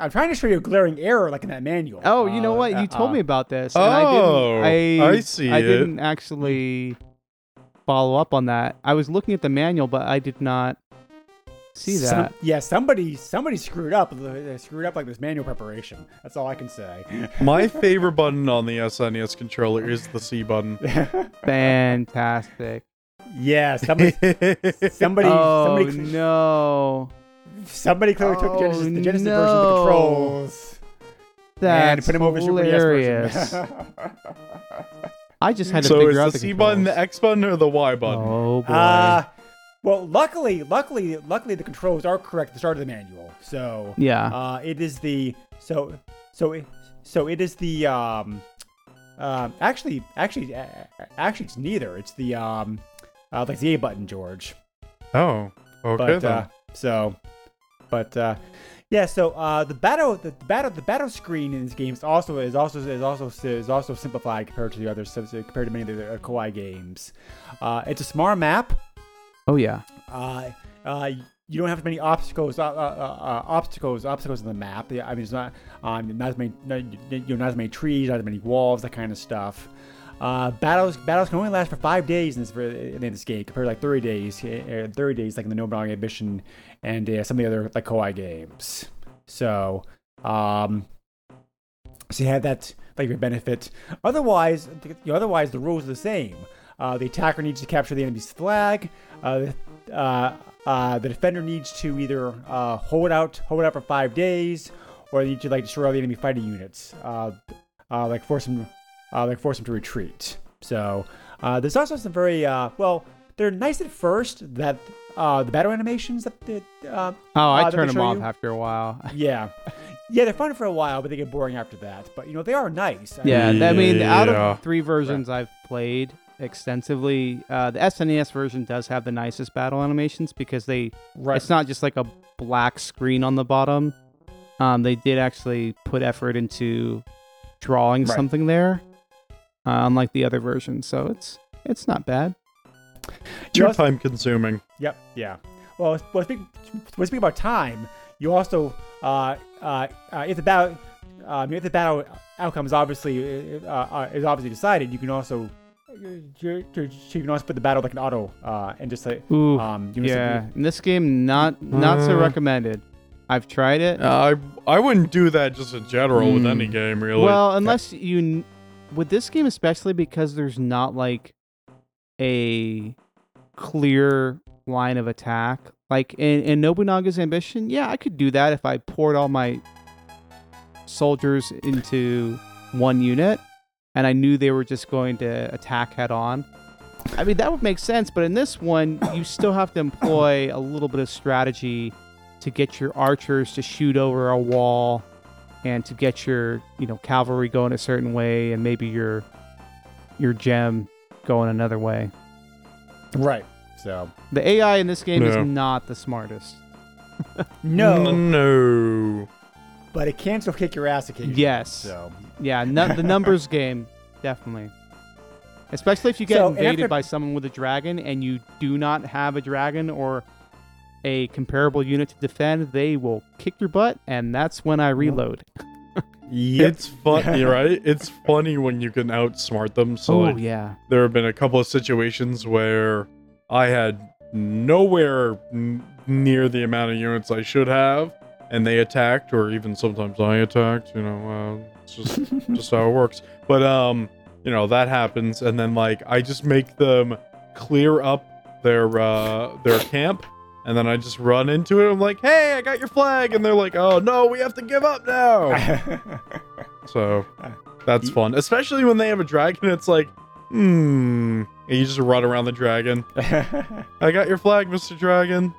I'm trying to show you a glaring error, like in that manual. Oh, you know what? You told me about this. And I didn't actually follow up on that. I was looking at the manual, but I did not see that. Somebody screwed up. They screwed up like this manual preparation. That's all I can say. My favorite button on the SNES controller is the C button. Fantastic. Yeah, somebody. Oh, no. Somebody clearly took the Genesis version of the controls. That's and put him over hilarious. Super NES version. I just had to figure out the controls. So is the C button the X button or the Y button? Oh, boy. Well, luckily, the controls are correct at the start of the manual. So yeah, it is the actually it's neither. It's the like the A button, George. Oh, okay. But, then. The battle screen in this game is also simplified compared to many of the other Koei games. It's a smart map. Oh yeah. You don't have as many obstacles on the map. I mean, it's not as many trees, not as many walls, that kind of stuff. Battles can only last for 5 days in this game, compared to like 30 days like in the Nobunaga Ambition and some of the other like Koei games. So, you have that like your benefit. Otherwise the rules are the same. The attacker needs to capture the enemy's flag. The defender needs to either hold out for 5 days, or they need to like destroy all the enemy fighting units, force them to retreat. So there's also some very they're nice at first that the battle animations I turn them off after a while. Yeah, they're fun for a while, but they get boring after that. But you know, they are nice. Out of three versions I've played extensively, the SNES version does have the nicest battle animations because it's not just like a black screen on the bottom. They did actually put effort into drawing something there, unlike the other version. So it's not bad. Your time consuming. Yep. Yeah. Well, speaking about time, you also if the battle outcome is obviously decided, you can also put the battle like an auto and just like in this game not so recommended. I've tried it. I wouldn't do that just in general with any game, really. Well, unless you... With this game especially, because there's not, like, a clear line of attack. Like, in Nobunaga's Ambition, yeah, I could do that if I poured all my soldiers into one unit, and I knew they were just going to attack head-on. I mean, that would make sense, but in this one, you still have to employ a little bit of strategy to get your archers to shoot over a wall, and to get your, you know, cavalry going a certain way, and maybe your gem going another way. Right. So the AI in this game is not the smartest. No. But it can still kick your ass occasionally. Yes. So yeah, the numbers game, definitely. Especially if you get invaded by someone with a dragon, and you do not have a dragon or a comparable unit to defend, they will kick your butt, and that's when I reload. Yep. It's funny, right? It's funny when you can outsmart them. So there have been a couple of situations where I had nowhere near the amount of units I should have, and they attacked, or even sometimes I attacked. You know, it's just just how it works. But you know, that happens, and then like I just make them clear up their camp. And then I just run into it. I'm like, hey, I got your flag. And they're like, oh, no, we have to give up now. So that's fun. Especially when they have a dragon. It's like, and you just run around the dragon. I got your flag, Mr. Dragon.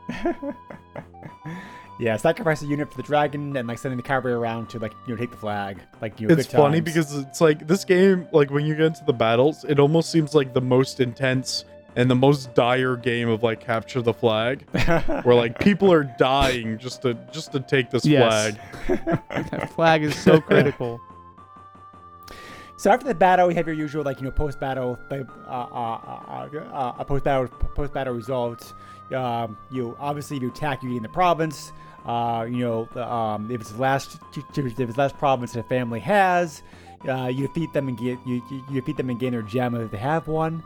Yeah, sacrifice a unit for the dragon and like sending the cavalry around to like, you know, take the flag. Like, you know, it's funny because it's like this game, like when you get into the battles, it almost seems like the most intense and the most dire game of like capture the flag, where like people are dying just to take this flag. That flag is so critical. So after the battle, we have your usual like, you know, post battle results. You obviously, if you attack, you gain the province. You know, if it's the last province that a family has, you defeat them and get you defeat them and gain their gem if they have one.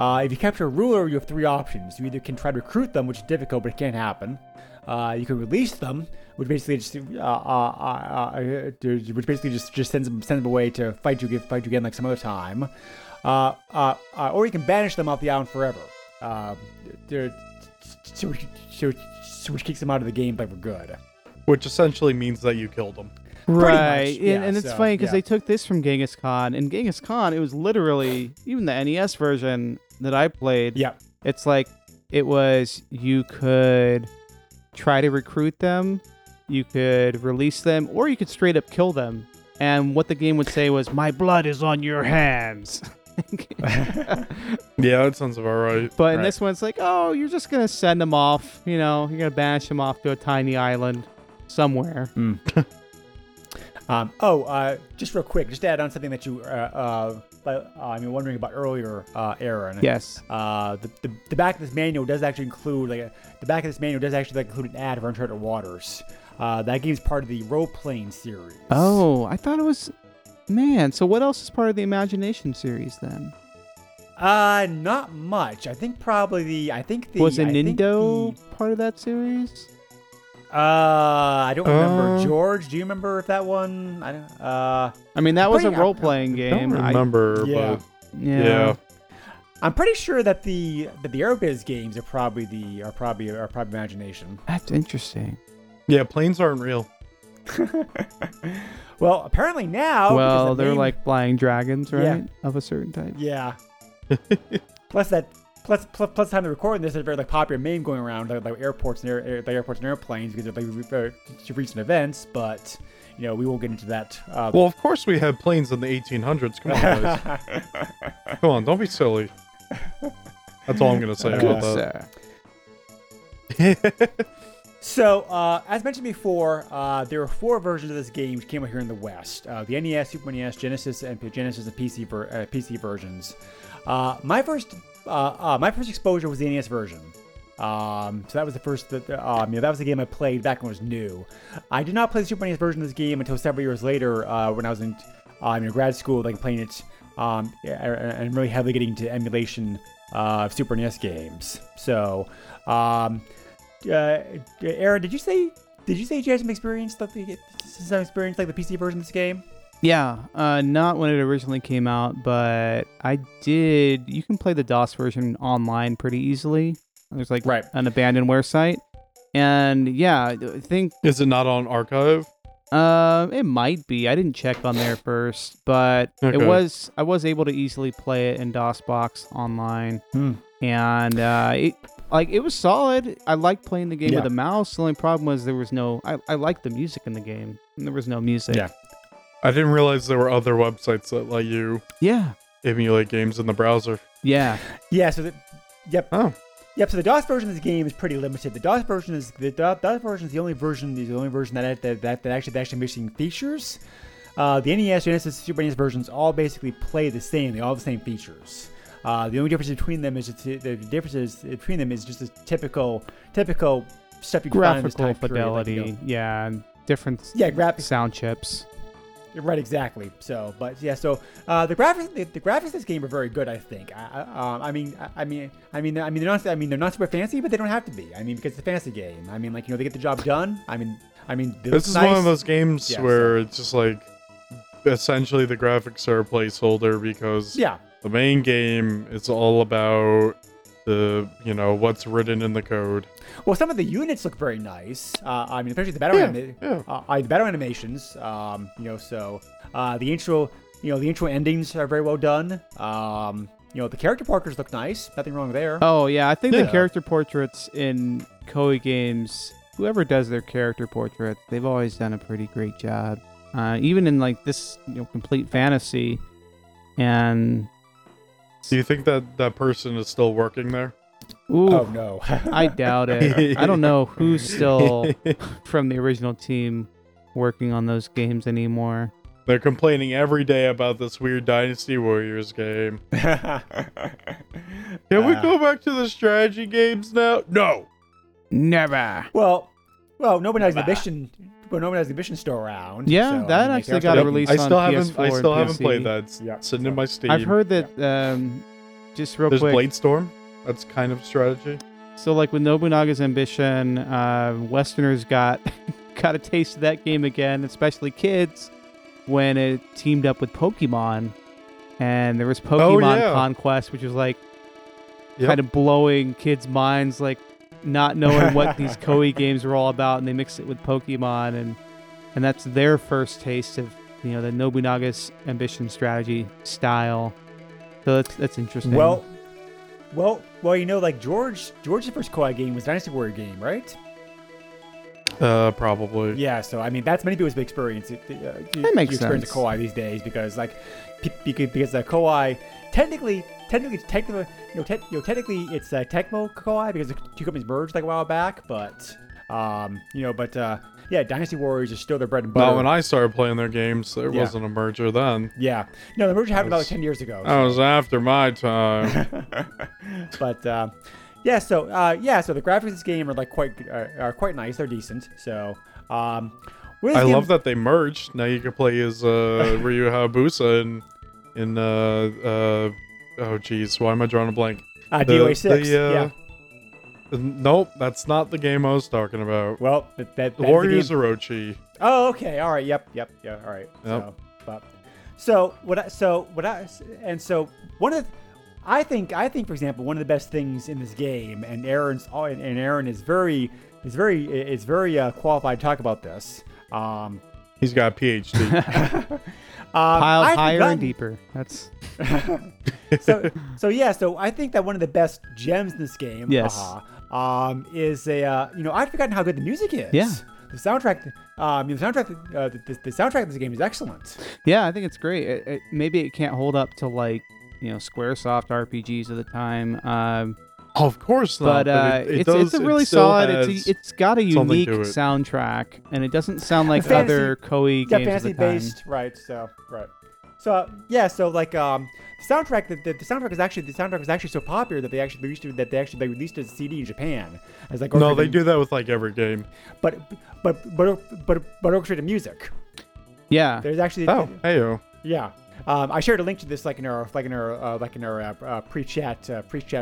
If you capture a ruler, you have three options. You either can try to recruit them, which is difficult, but it can't happen. You can release them, which basically just sends them away to fight you again like some other time. Or you can banish them off the island forever, which kicks them out of the game like for good. Which essentially means that you killed them. Right, yeah, and it's funny because they took this from Genghis Khan. And Genghis Khan, it was literally, even the NES version that I played, it's like, it was, you could try to recruit them, you could release them, or you could straight up kill them. And what the game would say was, my blood is on your hands. Yeah, that sounds about right. But in this one, it's like, oh, you're just going to send them off, you know, you're going to banish them off to a tiny island somewhere. Mm. Just real quick, just to add on something that you, I mean, wondering about earlier, Aaron. Yes. The back of this manual does actually include an ad for Uncharted Waters. That game's part of the Roe Plane series. Oh, I thought it was, man. So what else is part of the Imagination series then? Not much. I think probably was Nintendo part of that series? I don't remember. George, do you remember if that one? I mean, that was a role-playing game. I don't remember, but yeah. I'm pretty sure that the Aerobiz games are probably Imagination. That's interesting. Yeah, planes aren't real. Well, apparently now. Well, they're like flying dragons, right? Yeah. Of a certain type. Yeah. Plus, time to record this, there's a very like popular meme going around like airports and airplanes because they're recent events. But you know, we won't get into that. Well, of course, we had planes in the 1800s. Come on, guys. Come on, don't be silly. That's all I'm gonna say about that. So, as mentioned before, there were four versions of this game which came out here in the West: the NES, Super NES, Genesis, and PC versions. My first exposure was the NES version, so that was the first. That was the game I played back when it was new. I did not play the Super NES version of this game until several years later, when I was in grad school, like playing it and really heavily getting into emulation of Super NES games. So, Aaron, did you say you had some experience like the PC version of this game? Yeah, not when it originally came out, but I did. You can play the DOS version online pretty easily. There's like an abandonware site, and yeah, I think is it not on archive? It might be. I didn't check on there first, but okay. It was. I was able to easily play it in DOSBox online, and it was solid. I liked playing the game with a mouse. The only problem was there was no. I liked the music in the game, and there was no music. Yeah. I didn't realize there were other websites that let you emulate games in the browser. Yeah. Yeah, so so the DOS version of this game is pretty limited. The DOS version is the only version that actually missing features. The NES, Genesis, Super NES versions all basically play the same. They all have the same features. The only difference between them is just the typical stuff you can find in this time period. Graphical fidelity, different sound chips. Right, exactly. So, but yeah, so the graphics of this game are very good, I think. They're not super fancy, but they don't have to be. I mean, because it's a fantasy game. I mean, like, you know, they get the job done. I mean, this is nice. One of those games where it's just like, essentially, the graphics are a placeholder because the main game is all about the, you know, what's written in the code. Well, some of the units look very nice. I mean, especially the battle battle animations. You know, so the intro endings are very well done. You know, the character portraits look nice. Nothing wrong there. Oh yeah, I think the character portraits in Koei games, whoever does their character portraits, they've always done a pretty great job. Even in like this, you know, complete fantasy. And do you think that person is still working there? Ooh, oh no. I doubt it. I don't know who's still from the original team working on those games anymore. They're complaining every day about this weird Dynasty Warriors game. Can we go back to the strategy games now? No. Never. Well, Nobunaga's Ambition. But Nobunaga's Ambition is still around. Yeah, so, that actually got a release on PS4 and PC. I still haven't played that. It's sitting in my Steam. I've heard that, just real quick. There's Bladestorm. That's kind of strategy. So, like, with Nobunaga's Ambition, Westerners got a taste of that game again, especially kids, when it teamed up with Pokemon. And there was Pokemon Conquest, which was, like, kind of blowing kids' minds, like, not knowing what these Koei games were all about, and they mixed it with Pokemon, and that's their first taste of, you know, the Nobunaga's Ambition strategy style. So that's interesting. Well, you know, like George's first Koei game was Dynasty Warrior game, right? Probably. Yeah. So I mean, that's many people's experience. That makes experience sense. Of Koei these days, because like Koei technically, it's Tecmo Koei, because the two companies merged like a while back. But Dynasty Warriors is still their bread and butter. Not when I started playing their games, there wasn't a merger then. Yeah, no, the merger happened about like 10 years ago. That was after my time. But so the graphics of this game are like quite nice. They're decent. So. I love that they merged. Now you can play as Ryu Hayabusa oh geez, why am I drawing a blank? DOA 6. Nope, that's not the game I was talking about. Well, that Warriors Orochi. Oh, okay, all right, yep, all right. Yep. I think for example, one of the best things in this game, and Aaron is very qualified to talk about this. He's got a PhD. Piled higher and deeper. That's so I think that one of the best gems in this game, I'd forgotten how good the music is. Yeah, the soundtrack of this game is excellent. Yeah, I think it's great. It maybe it can't hold up to, like, you know, SquareSoft RPGs of the time. Of course not. It's got a unique soundtrack, and it doesn't sound like fantasy, other Koei games fantasy of the time. Based, right? So right. So the soundtrack was actually so popular that they released it as a CD in Japan. As like no, they do that with like every game. But orchestrated music. Yeah. There's actually heyo. Yeah. I shared a link to this in our pre-chat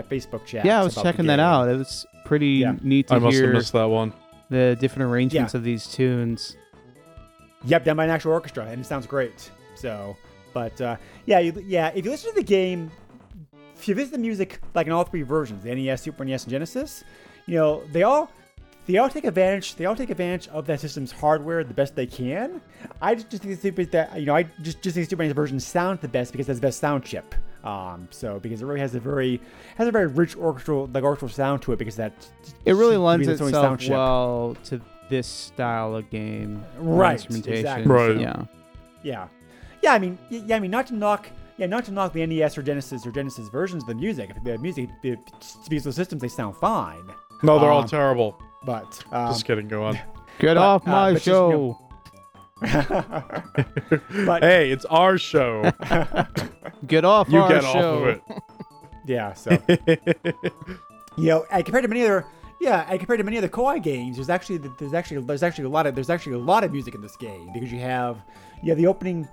Facebook chat. Yeah, I was checking that out. It was pretty neat to hear. I must have missed that one. The different arrangements of these tunes. Yep, done by an actual orchestra, and it sounds great. So, but if you listen to the game, if you listen to the music like in all three versions, the NES, Super NES, and Genesis, you know, They all take advantage of that system's hardware the best they can. I just think I just think Super NES version sounds the best because it has the best sound chip. Because it really has a very rich orchestral sound to it, because that it really lends itself well to this style of game. Right. Exactly. Right. Yeah. I mean, not to knock the NES or Genesis versions of the music. If the music speaks those systems, they sound fine. No, they're all terrible. But just kidding. Go on. Get off my show. Just, you know, hey, it's our show. Get off you our get show. Off of it. Yeah. So, you know, compared to many other, Yeah, and compared to many other Koei games, there's actually a lot of music in this game, because you have the opening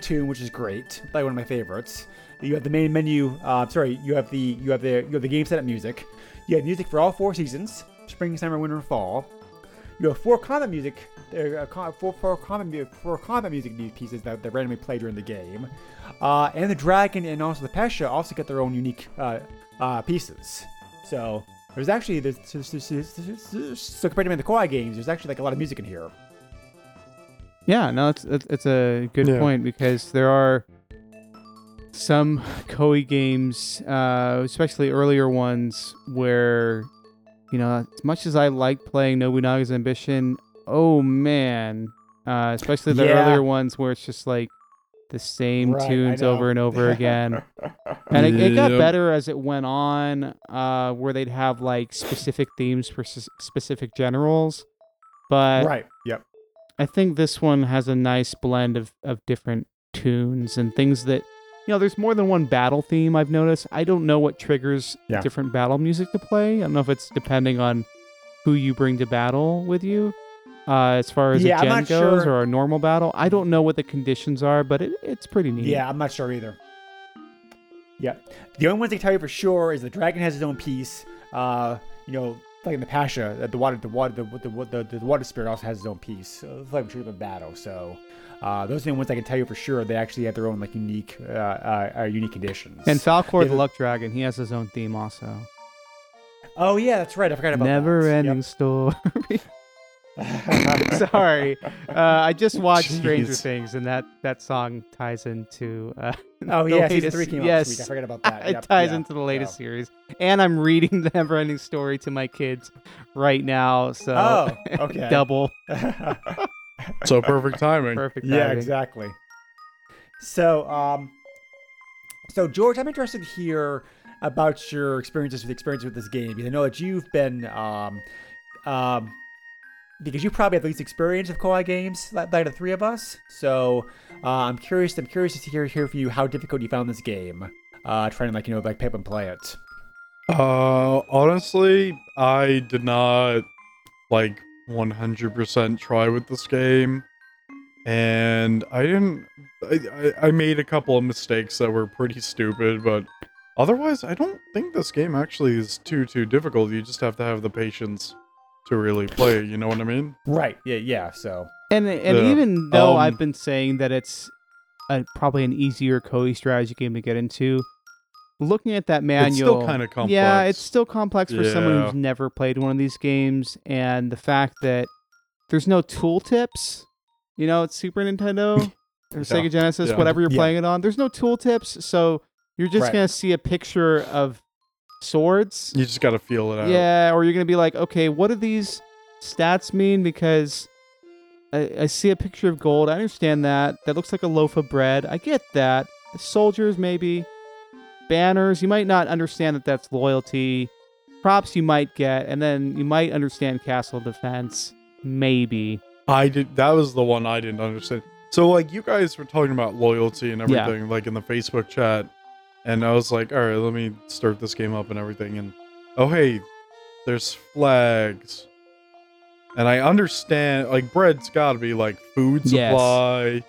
tune, which is great, probably one of my favorites. You have the main menu. You have the game setup music. You have music for all four seasons: spring, summer, winter, and fall. You have four combat music pieces that randomly play during the game, and the dragon and also the Pashta also get their own unique pieces. So compared to many of the Koei games, there's actually like a lot of music in here. Yeah, no, it's a good point, because there are some Koei games, especially earlier ones, where, you know, as much as I like playing Nobunaga's Ambition, oh man, especially the earlier ones where it's just like the same tunes over and over again. And it got better as it went on, where they'd have like specific themes for specific generals. But I think this one has a nice blend of different tunes and things that, you know, there's more than one battle theme, I've noticed. I don't know what triggers different battle music to play. I don't know if it's depending on who you bring to battle with you, as far as a gen goes or a normal battle. I don't know what the conditions are, but it's pretty neat. Yeah, I'm not sure either. Yeah. The only ones I can tell you for sure is the dragon has his own piece. You know, like in the Pashta, the water spirit also has his own piece. So it's like a true battle, so... those are the ones I can tell you for sure. They actually have their own like unique conditions. And Falcor the Luck Dragon, he has his own theme also. Oh yeah, that's right. I forgot about Never-ending story. Sorry, I just watched Stranger Things, and that song ties into. Season 3 came out this week. I forgot about that. It ties into the latest series, and I'm reading the Never-ending Story to my kids right now. So double. So perfect timing. Yeah, exactly. So, George, I'm interested to hear about your experience with this game, because I know that you've been, because you probably have the least experience of Koei games, like the three of us. So, I'm curious to hear from you how difficult you found this game, trying to pick up and play it. Honestly, I did not 100% try with this game, and I made a couple of mistakes that were pretty stupid, but otherwise I don't think this game actually is too difficult. You just have to have the patience to really play, you know what I mean? Right. Yeah so and even though I've been saying that it's probably an easier Koei strategy game to get into, looking at that manual, it's still kind of complex. Yeah, it's still complex for someone who's never played one of these games, and the fact that there's no tooltips, you know, it's Super Nintendo or Sega Genesis, whatever you're playing it on. There's no tooltips, so you're just gonna see a picture of swords. You just gotta feel it out. Yeah, or you're gonna be like, okay, what do these stats mean? Because I see a picture of gold. I understand that. That looks like a loaf of bread. I get that. Soldiers, maybe. Banners, you might not understand that that's loyalty. Props you might get, and then you might understand castle defense, maybe. I did. That was the one I didn't understand. So, you guys were talking about loyalty and everything, in the Facebook chat, and I was like, all right, let me start this game up and everything, and oh, hey, there's flags. And I understand, bread's gotta be, food supply... Yes.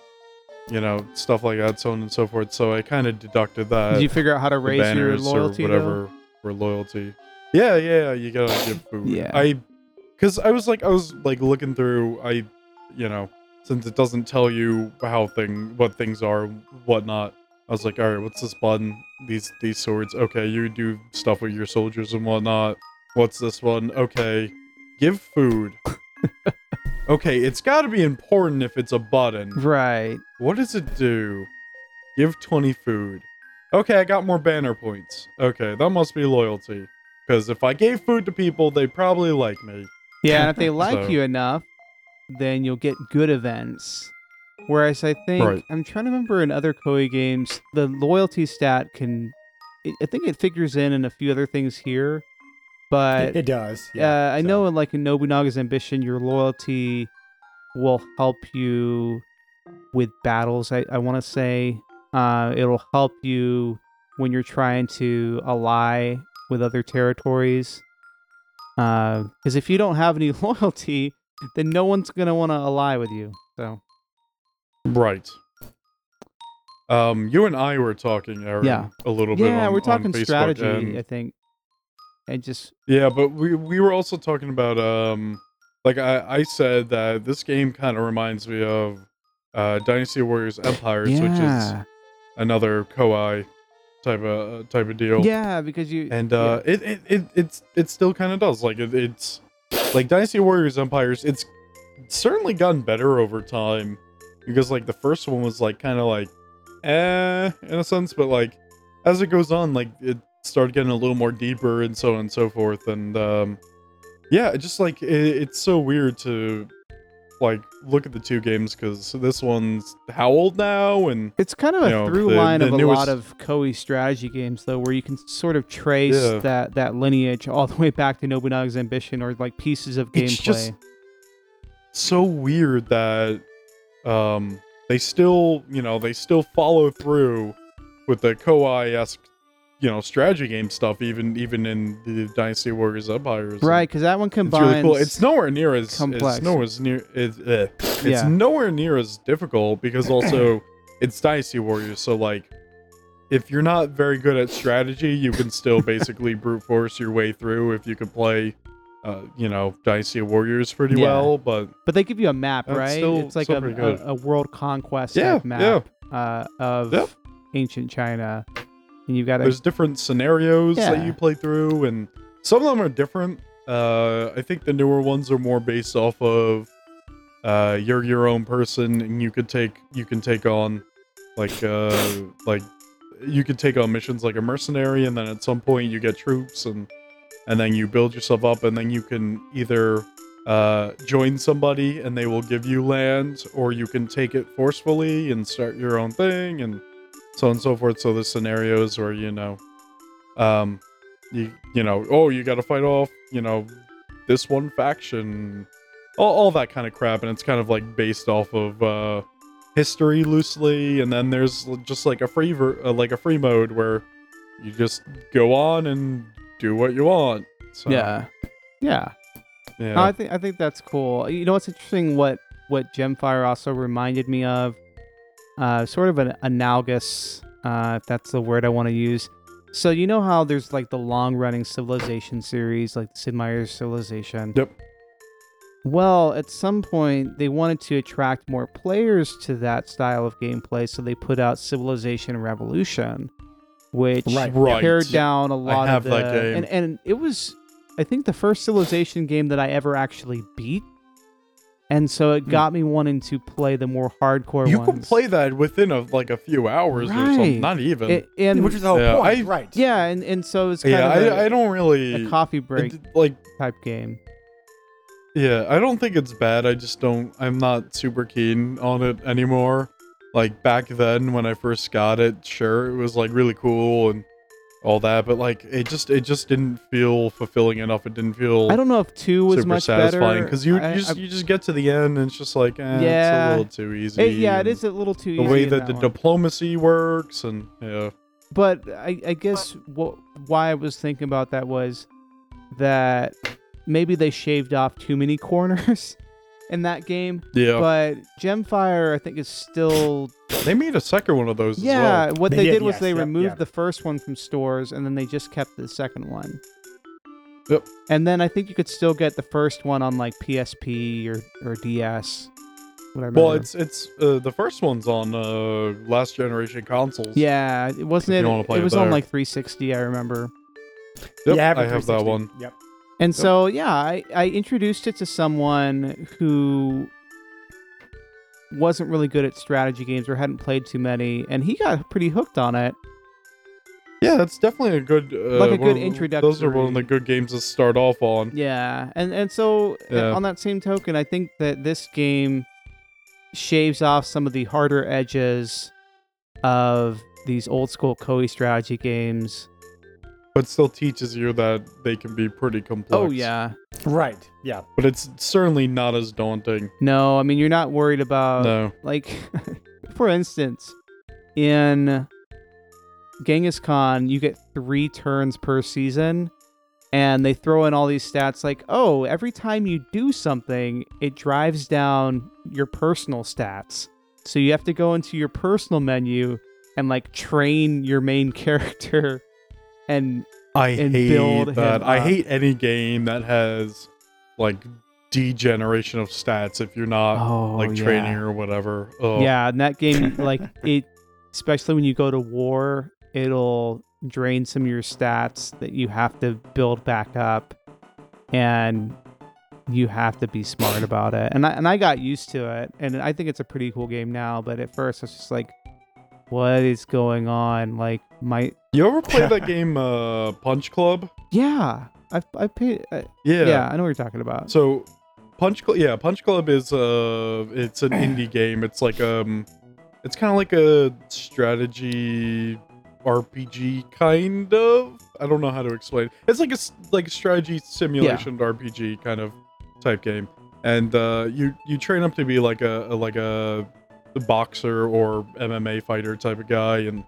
You know, stuff like that, so on and so forth. So I kind of deducted that. Did you figure out how to raise your loyalty? Or whatever, though? For loyalty. Yeah. You gotta give food. Yeah. Because I was looking through. Since it doesn't tell you what things are, whatnot. I was like, all right, what's this button? These swords. Okay, you do stuff with your soldiers and whatnot. What's this one? Okay, give food. Okay, it's got to be important if it's a button. Right. What does it do? Give 20 food. Okay, I got more banner points. Okay, that must be loyalty. Because if I gave food to people, they probably like me. Yeah, and if they like you enough, then you'll get good events. Whereas I think, I'm trying to remember in other Koei games, the loyalty stat I think it figures in a few other things here. But it does. Yeah, I know in Nobunaga's Ambition, your loyalty will help you with battles, I want to say. It'll help you when you're trying to ally with other territories. Because if you don't have any loyalty, then no one's going to want to ally with you. So, right. You and I were talking, Aaron, a little bit. Yeah, we're talking strategy, I think. And just but we were also talking about like I said that this game kind of reminds me of Dynasty Warriors Empires, which is another Koei type of deal. Yeah, because you and it still kind of does. Like it's like Dynasty Warriors Empires. It's certainly gotten better over time because like the first one was like kind of like in a sense, but like as it goes on, like it started getting a little more deeper and so on and so forth. And just like it's so weird to like look at the two games because this one's how old now, and it's kind of a through line of a lot of Koei strategy games though, where you can sort of trace that lineage all the way back to Nobunaga's Ambition or like pieces of gameplay. It's just so weird that they still follow through with the Koei-esque strategy game stuff, even in the Dynasty Warriors Empires. Right, because that one combines. It's really cool. It's nowhere near as complex. It's nowhere near as difficult because also it's Dynasty Warriors. So like, if you're not very good at strategy, you can still basically brute force your way through if you can play, Dynasty Warriors pretty well. But they give you a map, right? It's like a world conquest type map of ancient China. And you've got there's different scenarios that you play through, and some of them are different. I think the newer ones are more based off of you're your own person, and you can take on missions like a mercenary, and then at some point you get troops, and then you build yourself up, and then you can either join somebody and they will give you land, or you can take it forcefully and start your own thing, and so on and so forth. So the scenarios where you got to fight off this one faction, all that kind of crap, and it's kind of like based off of history loosely. And then there's just like a free mode where you just go on and do what you want. So, yeah. I think that's cool. What's interesting? What Gemfire also reminded me of. Sort of an analogous, if that's the word I want to use. So you know how there's like the long-running Civilization series, like the Sid Meier's Civilization? Yep. Well, at some point, they wanted to attract more players to that style of gameplay, so they put out Civilization Revolution, which pared down a lot of that game. And it was, I think, the first Civilization game that I ever actually beat. And so it got me wanting to play the more hardcore ones. You can play that within a few hours or something, not even. Which is the whole point, right? Yeah, and so it's kind of I don't really a coffee break type game. Yeah, I don't think it's bad. I just don't. I'm not super keen on it anymore. Like back then when I first got it, sure, it was like really cool and all that, but like it just didn't feel fulfilling enough. It didn't feel. I don't know if 2 was much better because you just get to the end and it's just like it's a little too easy. It is a little too easy. The way that the diplomacy works and But I guess why I was thinking about that was that maybe they shaved off too many corners in that game. Yeah. But Gemfire, I think, is still. They made a second one of those as well. Yeah, what they did was they removed the first one from stores, and then they just kept the second one. Yep. And then I think you could still get the first one on, like, PSP or DS. Whatever. Well, it's the first one's on last generation consoles. Yeah, it was on, like, 360, I remember. Yep, yeah, I have that one. Yep. And so, I introduced it to someone who wasn't really good at strategy games or hadn't played too many, and he got pretty hooked on it. Yeah, that's definitely a good good introduction. Those are one of the good games to start off on. Yeah, and so on that same token, I think that this game shaves off some of the harder edges of these old school Koei strategy games, but still teaches you that they can be pretty complex. Oh, yeah. Right, yeah. But it's certainly not as daunting. No, I mean, you're not worried about... No. Like, for instance, in Genghis Khan, you get 3 turns per season, and they throw in all these stats like, oh, every time you do something, it drives down your personal stats. So you have to go into your personal menu and like train your main character and build him up. I hate any game that has like degeneration of stats if you're not training or whatever. Ugh. Yeah, and that game, like it, especially when you go to war, it'll drain some of your stats that you have to build back up, and you have to be smart about it. And I got used to it, and I think it's a pretty cool game now. But at first, I was just like, "What is going on?" Like my. You ever play that game, Punch Club? Yeah, I know what you're talking about. So, Punch Club is it's an indie game. It's like it's kind of like a strategy RPG, kind of. I don't know how to explain it. It's like a strategy simulation RPG kind of type game, and you train up to be like a boxer or MMA fighter type of guy, and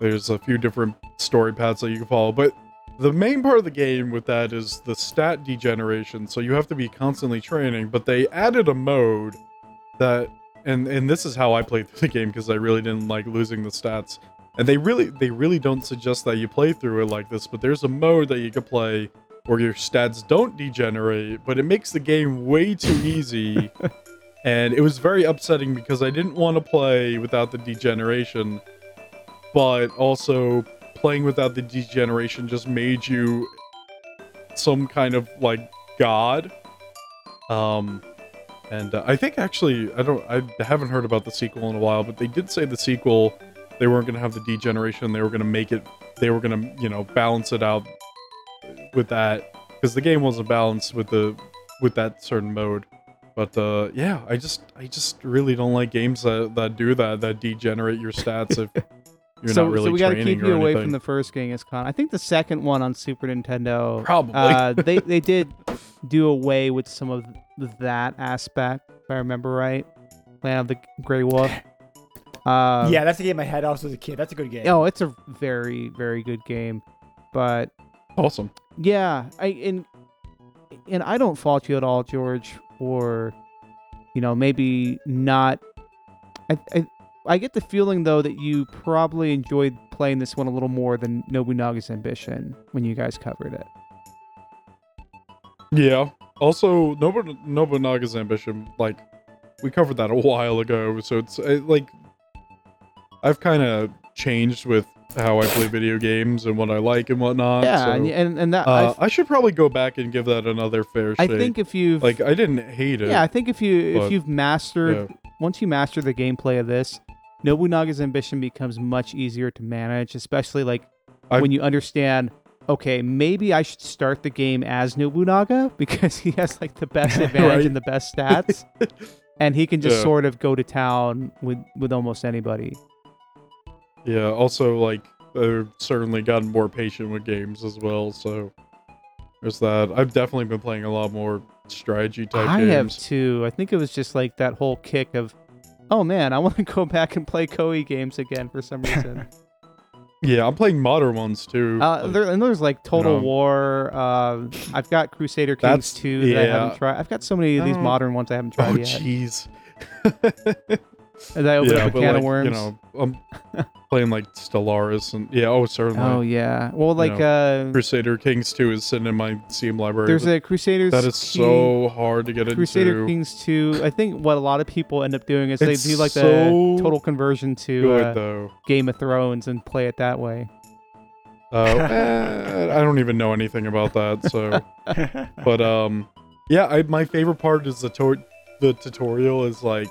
there's a few different story paths that you can follow. But the main part of the game with that is the stat degeneration, so you have to be constantly training. But they added a mode that, and this is how I played through the game because I really didn't like losing the stats. And they really don't suggest that you play through it like this, but there's a mode that you can play where your stats don't degenerate, but it makes the game way too easy. And it was very upsetting because I didn't want to play without the degeneration, but also playing without the degeneration just made you some kind of like god. And I think actually, I haven't heard about the sequel in a while, but they did say the sequel, they weren't going to have the degeneration. They were going to make it, they were going to, balance it out with that, because the game wasn't balanced with that certain mode. But I just really don't like games that do that degenerate your stats if you're not really training. So we got to keep you away from the first Genghis Khan. I think the second one on Super Nintendo probably they did do away with some of that aspect, if I remember right. Land of the Grey Wolf. Yeah, that's a game I had also as a kid. That's a good game. Oh, it's a very, very good game. But awesome. Yeah, and I don't fault you at all, George, for maybe not. I get the feeling though that you probably enjoyed playing this one a little more than Nobunaga's Ambition when you guys covered it. Yeah. Also, Nobunaga's Ambition, like we covered that a while ago, so it's like. I've kind of changed with how I play video games and what I like and whatnot. Yeah, so, and that I should probably go back and give that another fair shake. I think if you've I didn't hate it. Yeah, I think if you've mastered once you master the gameplay of this, Nobunaga's Ambition becomes much easier to manage, especially like when you understand. Okay, maybe I should start the game as Nobunaga because he has like the best advantage and the best stats, and he can just sort of go to town with almost anybody. Yeah, also, like, I've certainly gotten more patient with games as well, so there's that. I've definitely been playing a lot more strategy-type games. I have, too. I think it was just, like, that whole kick of, oh, man, I want to go back and play Koei games again for some reason. Yeah, I'm playing modern ones, too. There's, like, Total War. I've got Crusader Kings 2 that I haven't tried. I've got so many of these modern ones I haven't tried yet. Oh, jeez. As I open up a can of worms. I'm playing like Stellaris and certainly. Oh yeah. Well, like Crusader Kings 2 is sitting in my Steam library. There's a Crusaders that is so hard to get into. Crusader Kings 2. I think what a lot of people end up doing is they do like the total conversion to Game of Thrones and play it that way. Oh, I don't even know anything about that. So, but my favorite part is the tutorial is like.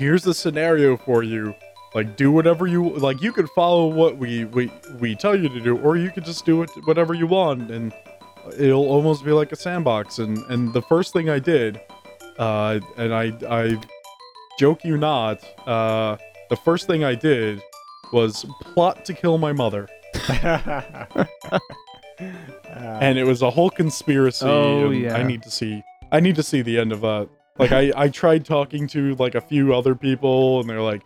Here's the scenario for you. Like, do whatever you like. You could follow what we tell you to do, or you could just do it whatever you want, and it'll almost be like a sandbox. And the first thing I did, and I joke you not, the first thing I did was plot to kill my mother. And it was a whole conspiracy. Oh, and yeah. I need to see the end of that. Like, I tried talking to, like, a few other people, and they're like,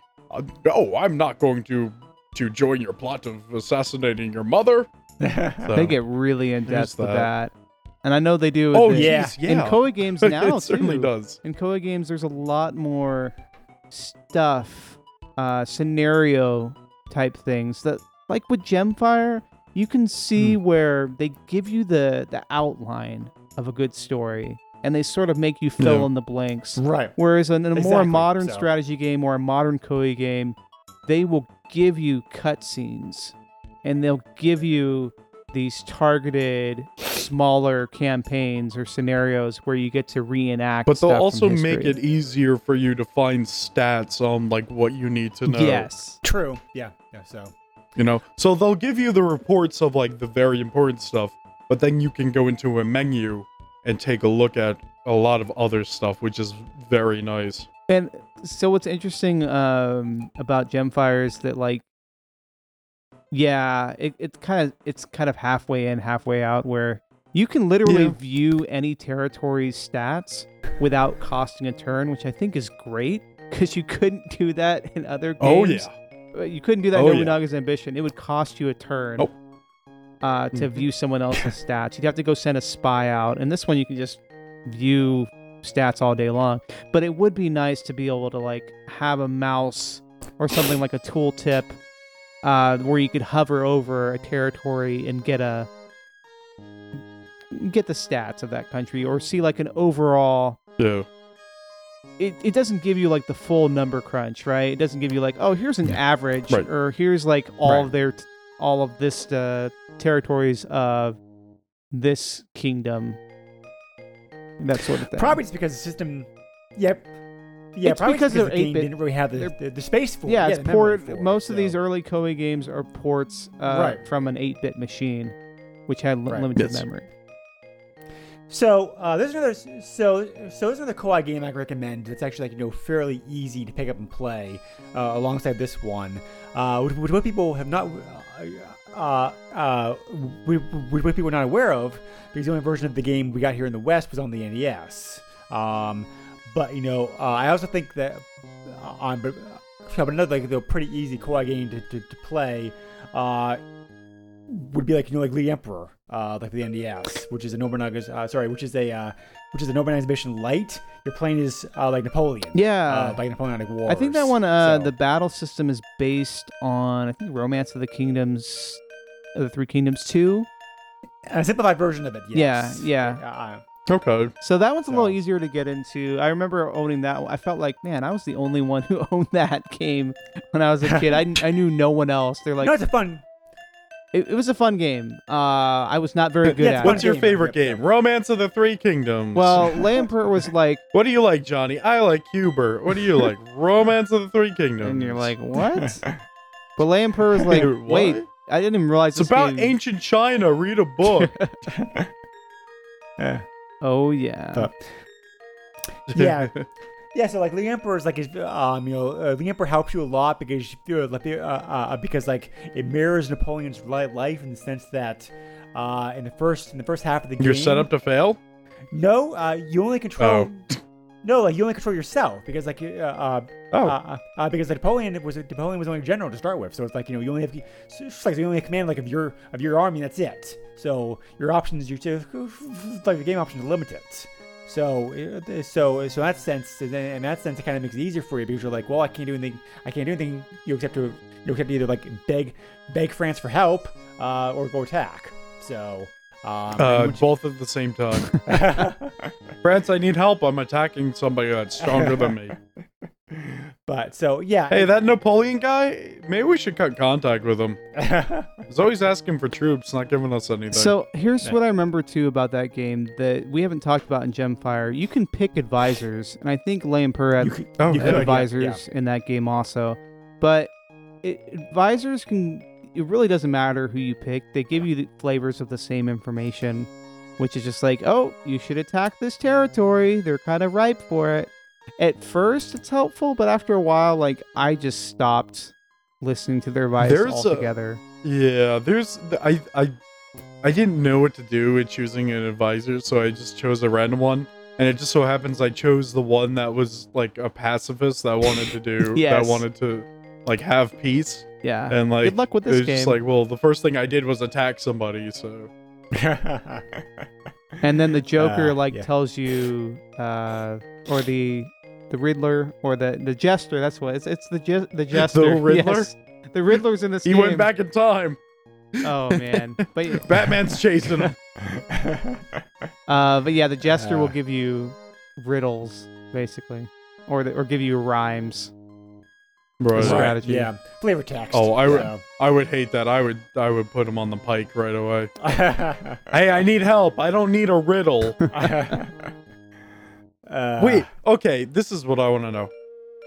no, I'm not going to to join your plot of assassinating your mother. So, they get really in depth with that. And I know they do. Oh, yeah. In Koei games now, it certainly does. In Koei games, there's a lot more stuff, scenario type things that, like with Gemfire, you can see where they give you the outline of a good story, and they sort of make you fill in the blanks. Right. Whereas in a more modern strategy game or a modern Koei game, they will give you cutscenes, and they'll give you these targeted smaller campaigns or scenarios where you get to reenact. But they'll also make it easier for you to find stats on like what you need to know. Yes. True. Yeah. Yeah. So, you know, so they'll give you the reports of like the very important stuff, but then you can go into a menu and take a look at a lot of other stuff, which is very nice. And so what's interesting about Gemfire is that like, yeah, it's kind of halfway in, halfway out, where you can literally view any territory's stats without costing a turn, which I think is great because you couldn't do that in other games. Oh yeah, you couldn't do that in Nobunaga's Ambition. It would cost you a turn to view someone else's stats. You'd have to go send a spy out, and this one you can just view stats all day long. But it would be nice to be able to like have a mouse or something like a tooltip. Where you could hover over a territory and get the stats of that country, or see like an overall. Yeah. It doesn't give you like the full number crunch, right? It doesn't give you like, oh, here's an average, right, or here's like all of their all of this territories of this kingdom, that sort of thing. Probably it's because the system. Yep. Yeah, it's probably because the game didn't really have the space for it. Yeah, it's ported. Most of these early Koei games are ports from an 8-bit machine, which had limited memory. So there's another Koei game I could recommend that's actually like, you know, fairly easy to pick up and play alongside this one, which what people have not. Which what people are not aware of, because the only version of the game we got here in the West was on the NES. But, you know, I also think that another like a pretty easy Koei game to play would be like, you know, like Le Empereur, like the NES, which is a Nobunaga's Ambition Light. You're playing as like Napoleon. Yeah. Like Napoleonic Wars. I think that one, the battle system is based on, I think, Romance of the Kingdoms, of the Three Kingdoms 2. A simplified version of it, yes. Yeah, yeah. Okay. So that one's a little easier to get into. I remember owning that one. I felt like, man, I was the only one who owned that game when I was a kid. I knew no one else. They're like, no, it's a fun. It was a fun game. I was not very good at it. What's your favorite game? Romance of the Three Kingdoms. Well, Le Empereur was like, what do you like, Johnny? I like Hubert. What do you like? Romance of the Three Kingdoms. And you're like, what? But Le Empereur was like, wait, I didn't even realize this game. It's about ancient China. Read a book. Oh yeah, yeah, yeah. So like, Le Empereur is like, you know, Le Empereur helps you a lot because like it mirrors Napoleon's life in the sense that in the first half of the game you're set up to fail. No, you only control. Oh. No, like you only control yourself because like, Napoleon was only a general to start with, so it's like, you know, you only have command like of your army, and that's it. So your options, your game options are limited. So in that sense, it kind of makes it easier for you because you're like, well, I can't do anything. You have to either like beg France for help or go attack. So. Both at the same time. France, I need help. I'm attacking somebody that's stronger than me. But so yeah. Hey, that Napoleon guy. Maybe we should cut contact with him. He's always asking for troops, not giving us anything. So here's what I remember too about that game that we haven't talked about in Gemfire. You can pick advisors, and I think Le Empereur had advisors in that game also. But advisors can. It really doesn't matter who you pick. They give you the flavors of the same information, which is just like, oh, you should attack this territory. They're kind of ripe for it. At first, it's helpful, but after a while, like, I just stopped listening to their advice altogether. I didn't know what to do with choosing an advisor, so I just chose a random one. And it just so happens I chose the one that was, like, a pacifist that wanted to do... yes. That wanted to... like have peace. Yeah. And like, good luck with this game. It was just like, well, the first thing I did was attack somebody, so. And then the Joker tells you, or the Riddler, or the Jester. That's what it's the Jester. The Riddler. Yes. The Riddler's in this game. He went back in time. Oh man! But Batman's chasing him. But yeah, the Jester will give you riddles basically, or give you rhymes. Right. Strategy. Yeah. Flavor text. Oh, I would hate that. I would put him on the pike right away. Hey, I need help. I don't need a riddle. Wait. Okay. This is what I want to know.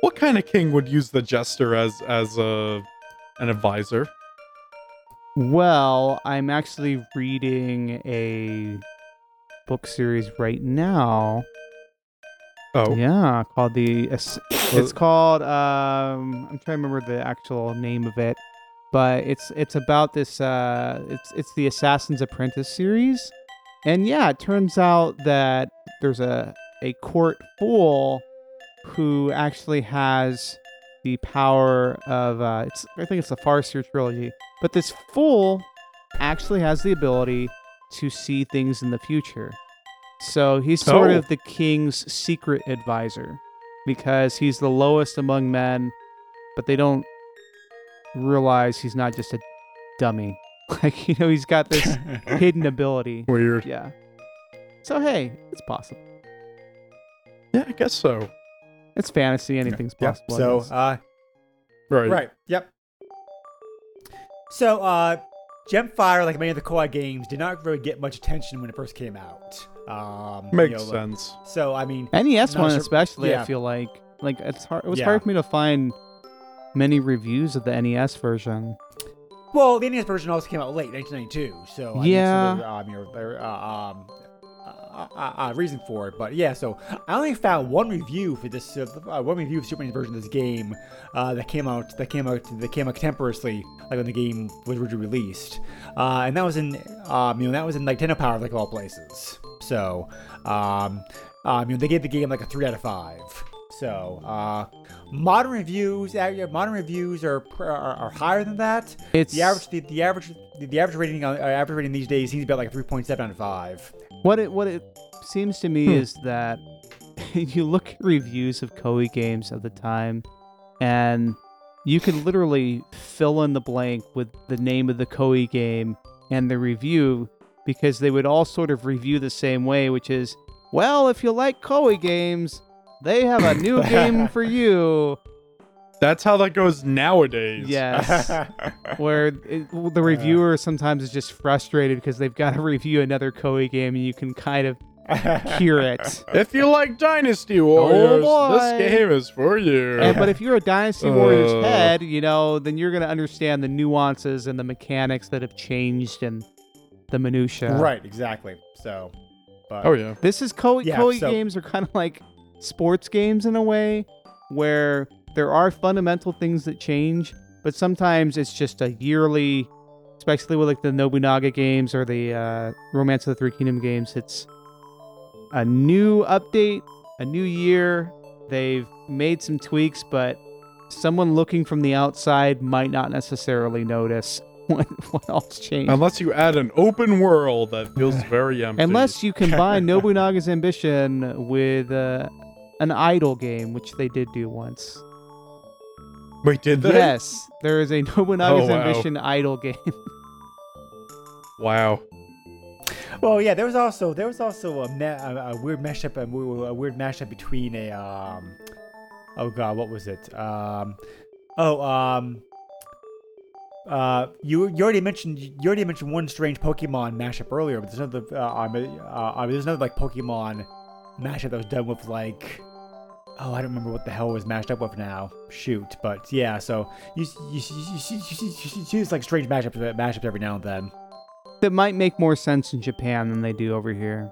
What kind of king would use the Jester as an advisor? Well, I'm actually reading a book series right now. Oh. Yeah, called it's called I'm trying to remember the actual name of it, but it's about this it's the Assassin's Apprentice series. And yeah, it turns out that there's a court fool who actually has the power of I think it's the Farseer trilogy. But this fool actually has the ability to see things in the future. So he's sort of the king's secret advisor because he's the lowest among men, but they don't realize he's not just a dummy. Like, you know, he's got this hidden ability. Weird. Yeah. So, hey, it's possible. Yeah, I guess so. It's fantasy. Anything's possible. So, right. Yep. So, Gemfire, like many of the Koei games, did not really get much attention when it first came out. Makes sense. Like, so, I mean... NES one especially, I feel like. Like, it's hard. It was hard for me to find many reviews of the NES version. Well, the NES version also came out late, 1992. So, reason for it, but yeah. So I only found one review for this, one review of Super Nintendo's version of this game that came out contemporaneously, like when the game was originally released, and that was in, that was in like Nintendo Power, like all places. So, they gave the game like a 3 out of 5. So, modern reviews are higher than that. It's the average rating these days seems about like a 3.7 out of 5. What it seems to me is that you look at reviews of Koei games at the time, and you could literally fill in the blank with the name of the Koei game and the review, because they would all sort of review the same way, which is, well, if you like Koei games, they have a new game for you. That's how that goes nowadays. Yes. Where the reviewer sometimes is just frustrated because they've got to review another Koei game, and you can kind of hear it. If you like Dynasty Warriors, this game is for you. But if you're a Dynasty Warriors head, then you're going to understand the nuances and the mechanics that have changed and the minutiae. Right, exactly. So, this is Koei. Yeah, Koei games are kind of like sports games in a way, where there are fundamental things that change, but sometimes it's just a yearly, especially with like the Nobunaga games or the Romance of the Three Kingdoms games, it's a new update, a new year. They've made some tweaks, but someone looking from the outside might not necessarily notice what else changed. Unless you add an open world that feels very empty. Unless you combine Nobunaga's Ambition with an idle game, which they did do once. Wait, did they? Yes, there is a Nobunaga's Ambition idle game. Wow. Well, yeah, there was also a weird mashup between a what was it? You already mentioned one strange Pokemon mashup earlier, but there's another like Pokemon mashup that was done with like. Oh, I don't remember what the hell was mashed up with now. Shoot, but yeah. So you see these like strange mashups every now and then. That might make more sense in Japan than they do over here.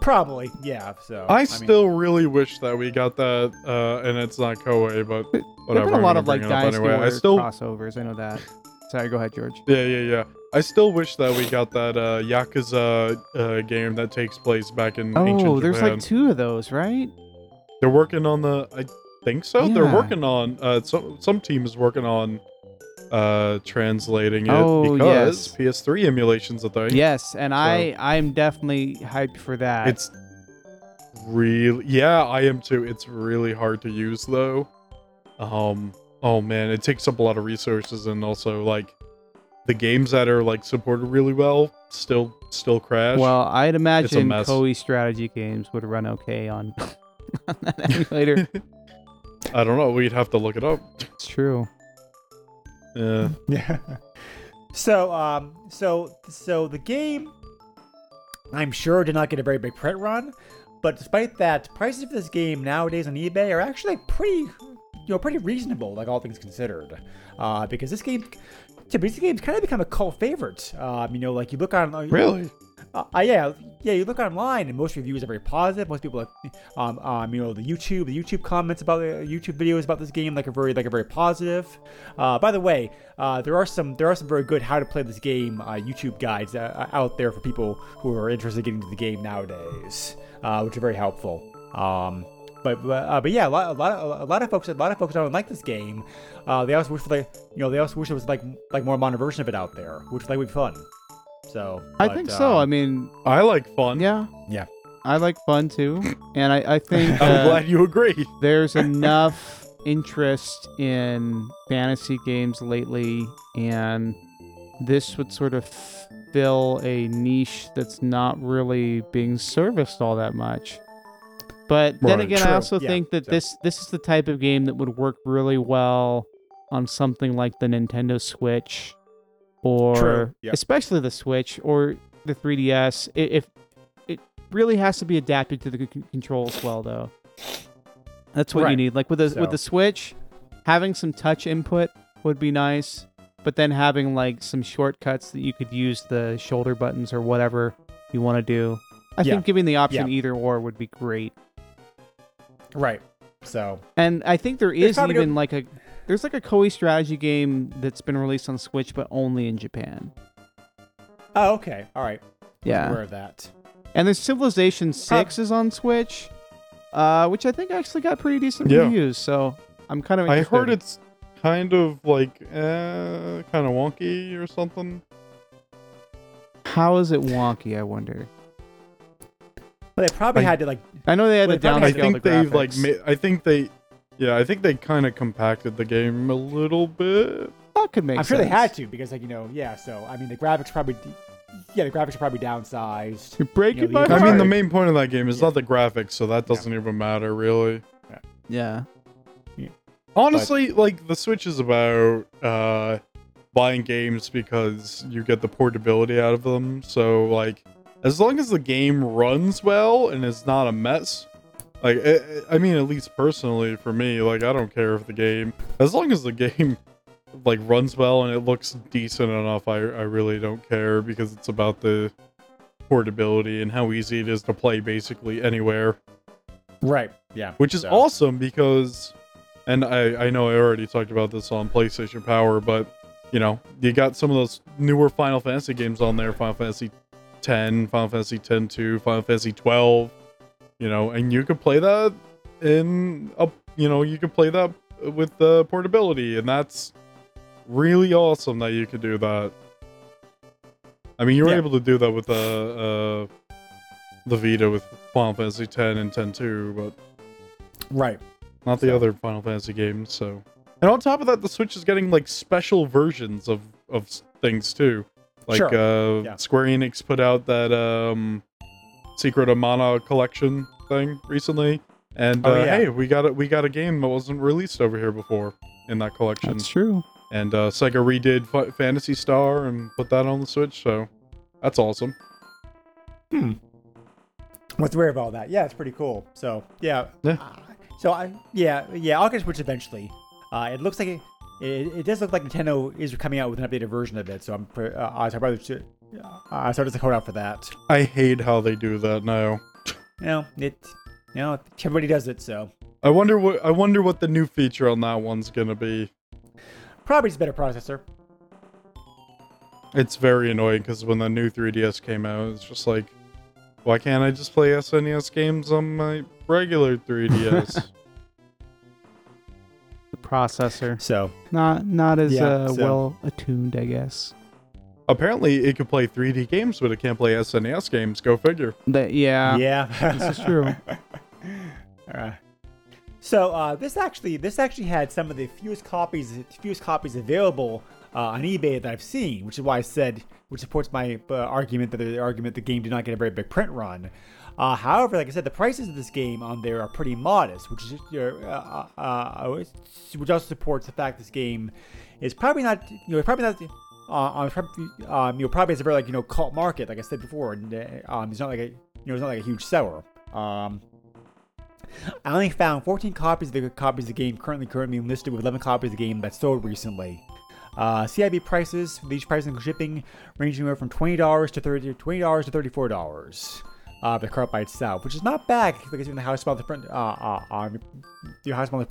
Probably, yeah. So I really wish that we got that, and it's not Koei, but whatever. There've been a lot of like Dynasty Warriors crossovers. I know that. Sorry, go ahead, George. Yeah. I still wish that we got that Yakuza game that takes place back in ancient Japan. Oh, there's like 2 of those, right? They're working on the. I think so. Yeah. They're working on some team is working on translating it because PS3 emulation's a thing. Yes, and so. I'm definitely hyped for that. It's really I am too. It's really hard to use though. Oh man, it takes up a lot of resources, and also like the games that are like supported really well still crash. Well, I'd imagine Koei strategy games would run okay on, on that emulator. I don't know. We'd have to look it up. It's true. Yeah. Yeah. So the game, I'm sure, did not get a very big print run, but despite that, prices for this game nowadays on eBay are actually pretty reasonable, like all things considered, because this game. These games kind of become a cult favorite. You look on... Really? You look online, and most reviews are very positive. Most people, the YouTube comments about YouTube videos about this game, are very positive. By the way, there are some very good how to play this game YouTube guides out there for people who are interested in getting into the game nowadays, which are very helpful. But a lot of folks don't like this game. They also wish there was like more modern version of it out there, which would be fun. So I think so. I mean, I like fun. Yeah. I like fun too, and I think I'm glad you agree. There's enough interest in fantasy games lately, and this would sort of fill a niche that's not really being serviced all that much. But then again, true. I also think that this is the type of game that would work really well on something like the Nintendo Switch, or especially the Switch or the 3DS. If it really has to be adapted to the controls well, though. That's what you need. Like with the Switch, having some touch input would be nice, but then having like some shortcuts that you could use the shoulder buttons or whatever you want to do. I think giving the option either or would be great. Right. So. And I think there is even there's a Koei strategy game that's been released on Switch, but only in Japan. Oh, okay. All right. Yeah. I was aware of that. And there's Civilization 6 is on Switch, which I think actually got pretty decent reviews. So I'm kind of interested. I heard it's kind of like kind of wonky or something. How is it wonky, I wonder? Well, they probably had to like. I know they had to downscale the graphics. I think they kind of compacted the game a little bit. That could make sense. I'm sure they had to because, So I mean, the graphics are probably downsized. You're breaking my heart. I mean, the main point of that game is not the graphics, so that doesn't even matter really. Yeah. Honestly, the Switch is about buying games because you get the portability out of them. So as long as the game runs well and it's not a mess, at least personally for me, I don't care if the game, as long as the game runs well and it looks decent enough, I really don't care because it's about the portability and how easy it is to play basically anywhere. Right. Yeah. Which is awesome because, and I know I already talked about this on PlayStation Power, but you got some of those newer Final Fantasy games on there, Final Fantasy 10, Final Fantasy 10-2, Final Fantasy 12, and you could play that with the portability, and that's really awesome that you could do that. I mean, you were able to do that with the Vita with Final Fantasy 10 and 10-2, but not the other Final Fantasy games. So, and on top of that, the Switch is getting special versions of things too. Square Enix put out that Secret of Mana collection thing recently, and hey, we got a game that wasn't released over here before in that collection. That's true. And Sega redid Phantasy Star and put that on the Switch, so that's awesome. What's weird about that? Yeah, it's pretty cool. So I'll get Switch eventually. It looks like It does look like Nintendo is coming out with an updated version of it, so I started to hold out for that. I hate how they do that now. Everybody does it, so. I wonder what the new feature on that one's gonna be. Probably just better processor. It's very annoying because when the new 3DS came out, it's just like, why can't I just play SNES games on my regular 3DS? processor. So not as well attuned, I guess. Apparently, it can play 3D games, but it can't play SNES games. Go figure. Yeah, this is true. So this actually had some of the fewest copies available on eBay that I've seen, which is why I said, which supports my argument that the game did not get a very big print run. However, like I said, the prices of this game on there are pretty modest, which also supports the fact this game is probably has a very cult market, like I said before. And, it's not like a huge seller. I only found 14 copies of the game currently listed, with 11 copies of the game that sold recently. CIB prices, these prices and shipping, ranging from $20 to $34 the cart by itself, which is not bad because how small the print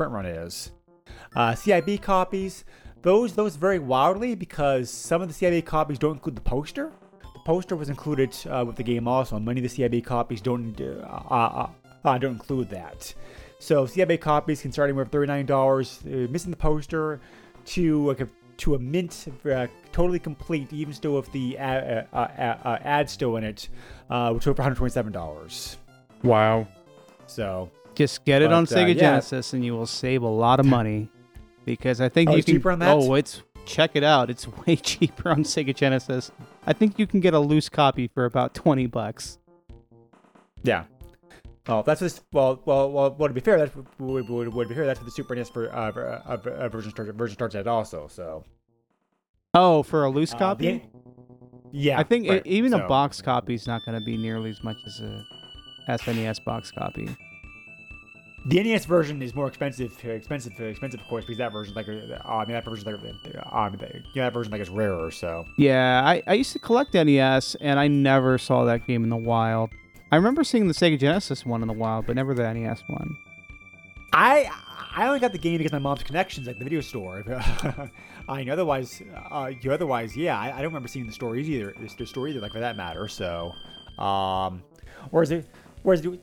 run is. CIB copies, those vary wildly because some of the CIB copies don't include the poster. The poster was included with the game also, and many of the CIB copies don't include that. So CIB copies can start anywhere from $39, missing the poster, to a mint, totally complete, even still with the ad still in it, which was for $127. Wow. So just get it on Sega Genesis, and you will save a lot of money, because I think you can. Cheaper on that? Oh, check it out. It's way cheaper on Sega Genesis. I think you can get a loose copy for about $20. Yeah. Oh, that's just well. To be fair, that's what the Super NES version starts at also. So, for a loose copy, I think a box copy is not going to be nearly as much as a SNES box copy. The NES version is more expensive, of course, because that version is rarer. So, yeah, I used to collect NES, and I never saw that game in the wild. I remember seeing the Sega Genesis one in the wild, but never the NES one. I only got the game because of my mom's connections at the video store. I don't remember seeing the store either, like for that matter. So, whereas I do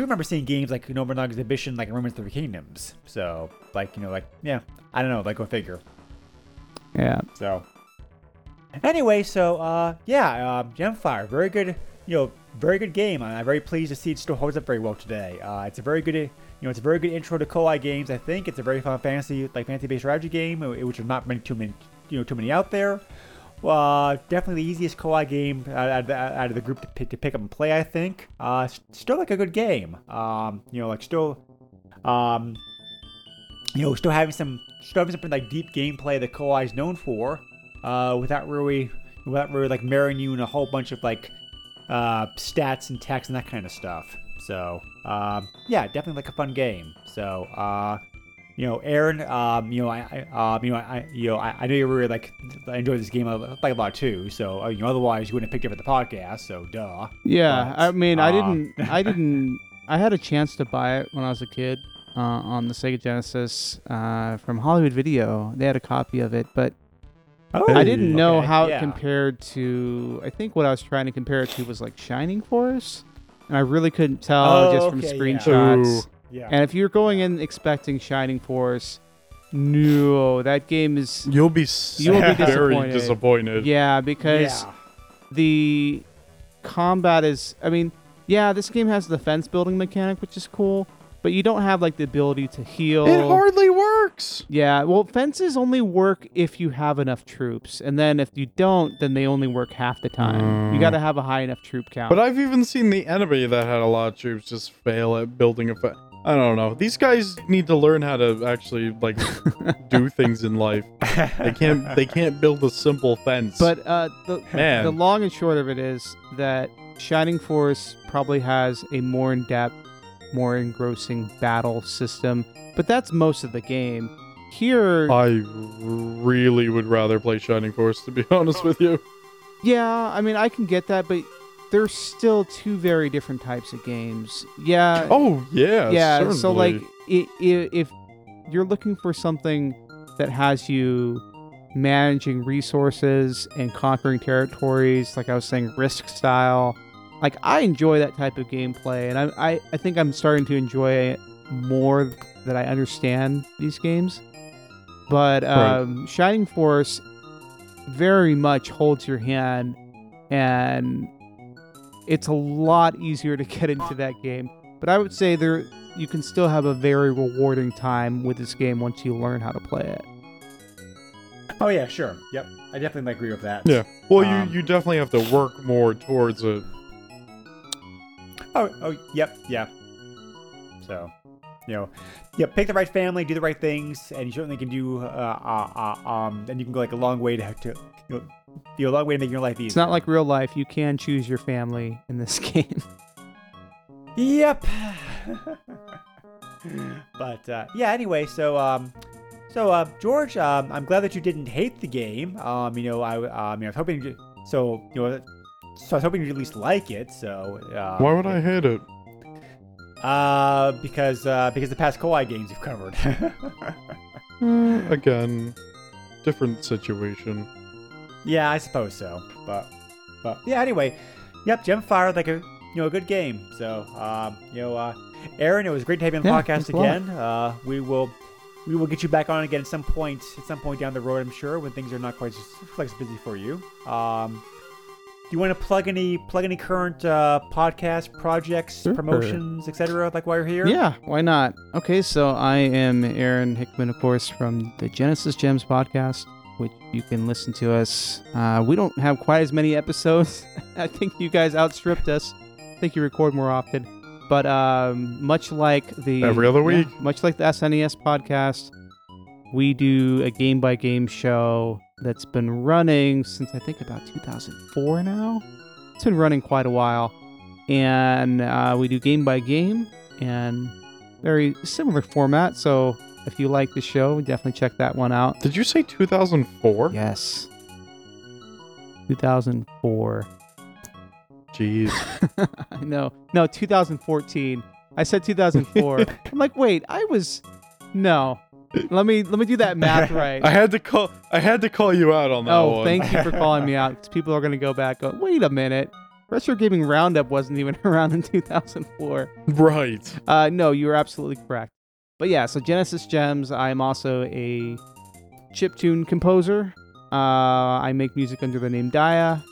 remember seeing games like Nobunaga's Ambition, like Romance of the Three Kingdoms. So, I don't know, go figure. Yeah. So, anyway, Gemfire, very good. Very good game. I'm very pleased to see it still holds up very well today. It's a very good, it's a very good intro to Koei games. I think it's a very fun fantasy-based strategy game, which there's not too many out there. Definitely the easiest Koei game out of the group to pick up and play. I think still a good game. Still having some deep gameplay that Koei is known for, without really marrying you in a whole bunch of stats and text and that kind of stuff. So, definitely a fun game. So, Aaron, I know you really enjoyed this game a lot too. So, otherwise you wouldn't have picked it up at the podcast. So, duh. Yeah, but, I had a chance to buy it when I was a kid on the Sega Genesis from Hollywood Video. They had a copy of it, but. Oh, I didn't know how it compared to. I think what I was trying to compare it to was Shining Force, and I really couldn't tell from screenshots. Yeah. And if you're going in expecting Shining Force, no, that game is you'll be very disappointed. Yeah, because the combat is. I mean, this game has the fence building mechanic, which is cool. But you don't have the ability to heal. It hardly works. Yeah, well, fences only work if you have enough troops, and then if you don't, then they only work half the time. You got to have a high enough troop count. But I've even seen the enemy that had a lot of troops just fail at building a fence. I don't know. These guys need to learn how to actually do things in life. They can't build a simple fence. But the long and short of it is that Shining Force probably has a more in-depth, more engrossing battle system, but that's most of the game. Here, I really would rather play Shining Force, to be honest with you. Yeah, I mean, I can get that, but there's still two very different types of games. Yeah. Oh, yeah. Yeah. Certainly. So, if you're looking for something that has you managing resources and conquering territories, like I was saying, Risk style. I enjoy that type of gameplay, and I think I'm starting to enjoy more that I understand these games. But right. Shining Force very much holds your hand, and it's a lot easier to get into that game. But I would say there you can still have a very rewarding time with this game once you learn how to play it. Oh, yeah, sure. Yep. I definitely agree with that. Yeah. Well, you definitely have to work more towards it. Oh, yep, yeah. So, pick the right family, do the right things, and you certainly can do, and you can go like a long way to a long way to make your life easier. It's not like real life. You can choose your family in this game. Yep. But, anyway, so, George, I'm glad that you didn't hate the game. I was hoping you'd at least like it. So, why would I hate it? Because the past Koei games you've covered. Again, different situation. Yeah, I suppose so. But yeah, anyway, yep, Gemfire, like a good game. So, Aaron, it was great to have you on the podcast again. We will get you back on again at some point down the road, I'm sure, when things are not quite as busy for you. Do you want to plug any current podcast projects, sure, promotions, etc., like while you're here? Yeah, why not? Okay, so I am Aaron Hickman, of course, from the Genesis Gems podcast, which you can listen to us. We don't have quite as many episodes. I think you guys outstripped us. I think you record more often. But much like the every other week, much like the SNES podcast, we do a game by game show that's been running since I think about 2004 now. It's been running quite a while, and we do game by game and very similar format. So if you like the show, definitely check that one out. Did you say 2004? Yes, 2004. Jeez. I know. No, 2014. I said 2004. I'm like, wait, no. Let me do that math right. I had to call you out on that one. Oh, thank you for calling me out, because people are going to go back, go, wait a minute. Retro Gaming Roundup wasn't even around in 2004. Right. No, you're absolutely correct. But yeah, so Genesis Gems, I'm also a chiptune composer. I make music under the name Daya.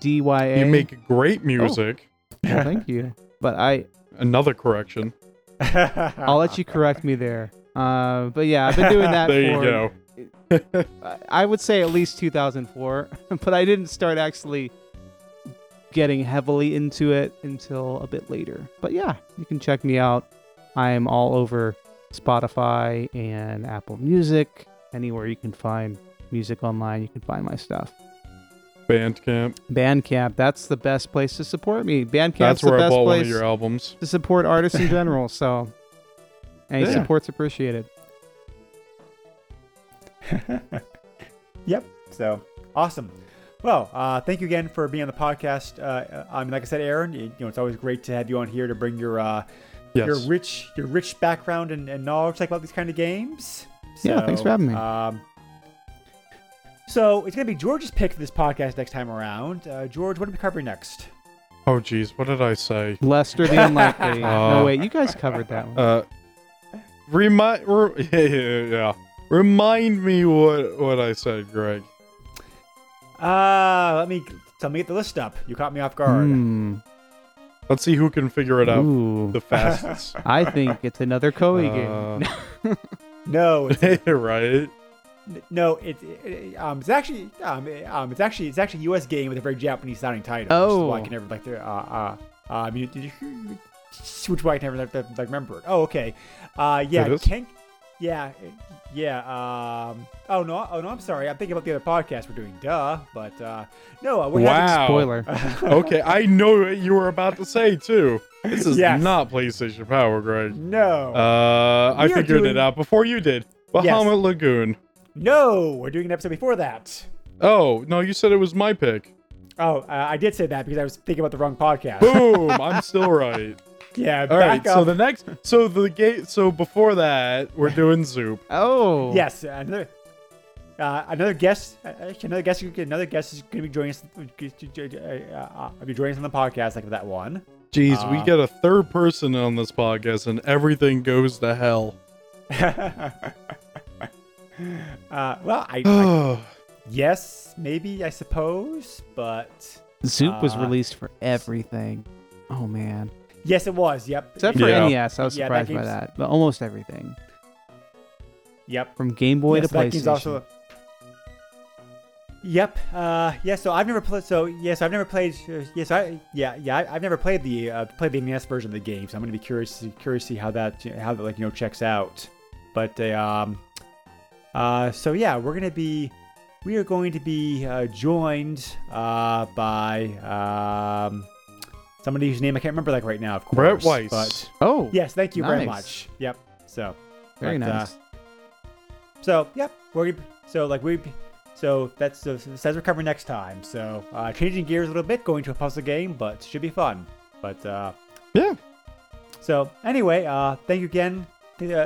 DYA. You make great music. Oh, well, thank you. But another correction. I'll let you correct me there. But yeah, I've been doing that there you go. I would say at least 2004, but I didn't start actually getting heavily into it until a bit later. But yeah, you can check me out. I'm all over Spotify and Apple Music. Anywhere you can find music online, you can find my stuff. Bandcamp. That's the best place to support me. Bandcamp's that's where the best I bought place one of your albums. To support artists in general. So, any support's appreciated. Yep. So, awesome. Well, thank you again for being on the podcast. Like I said, Aaron, it's always great to have you on here to bring your rich background and knowledge about these kind of games. So, yeah. Thanks for having me. So it's going to be George's pick for this podcast next time around. George, what are we covering next? Oh, geez. What did I say? Lester the Unlikely. No, wait. You guys covered that one. Remind me what I said, Greg. Let me get the list up. You caught me off guard. Let's see who can figure it out the fastest. I think it's another Koei game. No. Right? No, it's actually a U.S. game with a very Japanese-sounding title. Oh, which is why I can never remember it. Oh, okay. Oh no! I'm sorry. I'm thinking about the other podcast we're doing. We're having spoiler. Okay, I know what you were about to say too. This is not PlayStation Power, Greg. No. I figured it out before you did. Bahama Lagoon. No, we're doing an episode before that. Oh, no, you said it was my pick. Oh, I did say that because I was thinking about the wrong podcast. Boom, I'm still right. Yeah, all right, up. So before that, we're doing Zoop. Oh. Yes, another guest is going to be joining us on the podcast like that one. Jeez, we get a third person on this podcast and everything goes to hell. Well, I yes, maybe, I suppose, but... Zoop was released for everything. Oh, man. Yes, it was, yep. Except for NES, I was surprised by that. But almost everything. Yep. From Game Boy to PlayStation. Also... Yep. So I've never played. I've never played the NES version of the game. So I'm gonna be curious to see how that checks out. But we are going to be joined by somebody whose name I can't remember right now. Of course, Brett Weiss. But, yes, thank you very much. Yep. So very nice. So that's says we're covering next time. So changing gears a little bit, going to a puzzle game, but should be fun. But yeah. So anyway, thank you again. Thank you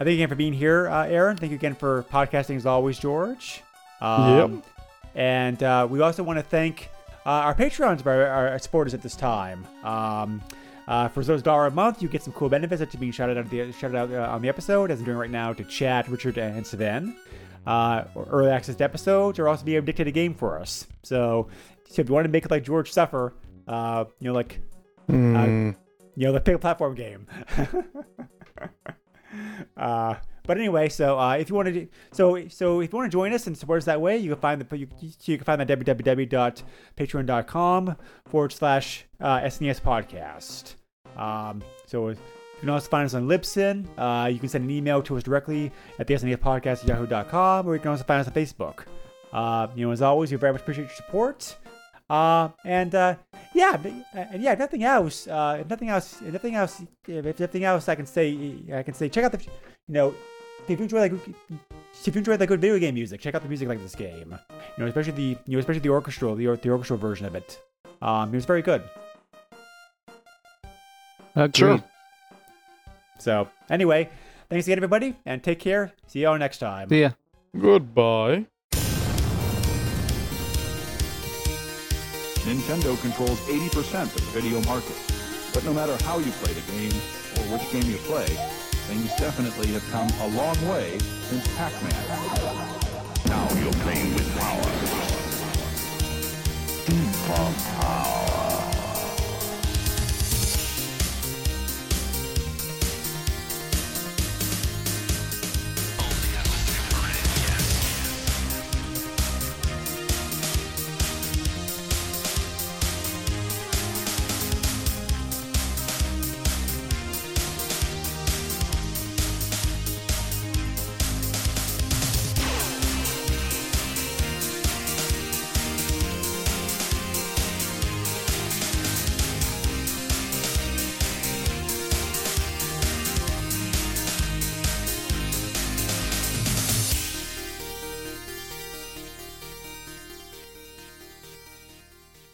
again for being here, Aaron. Thank you again for podcasting as always, George. And we also want to thank our Patreons, our supporters at this time. For those $1 a month, you get some cool benefits that are being shouted out on the episode, as I'm doing right now to Chad, Richard, and Savannah. Early access to episodes, or also be able to dictate a game for us. So if you want to make it like George suffer, pick a platform game. But anyway, if you want to join us and support us that way, you can find that www.patreon.com/SNES podcast. You can also find us on Libsyn. You can send an email to us directly at thesnspodcast@yahoo.com, or you can also find us on Facebook. As always, we very much appreciate your support. I can say, if you enjoy good video game music, check out the music like this game. Especially the orchestral version of it. It was very good. True. So, anyway, thanks again, everybody, and take care. See you all next time. See ya. Goodbye. Nintendo controls 80% of the video market. But no matter how you play the game, or which game you play, things definitely have come a long way since Pac-Man. Now you're playing with power. Deep on power.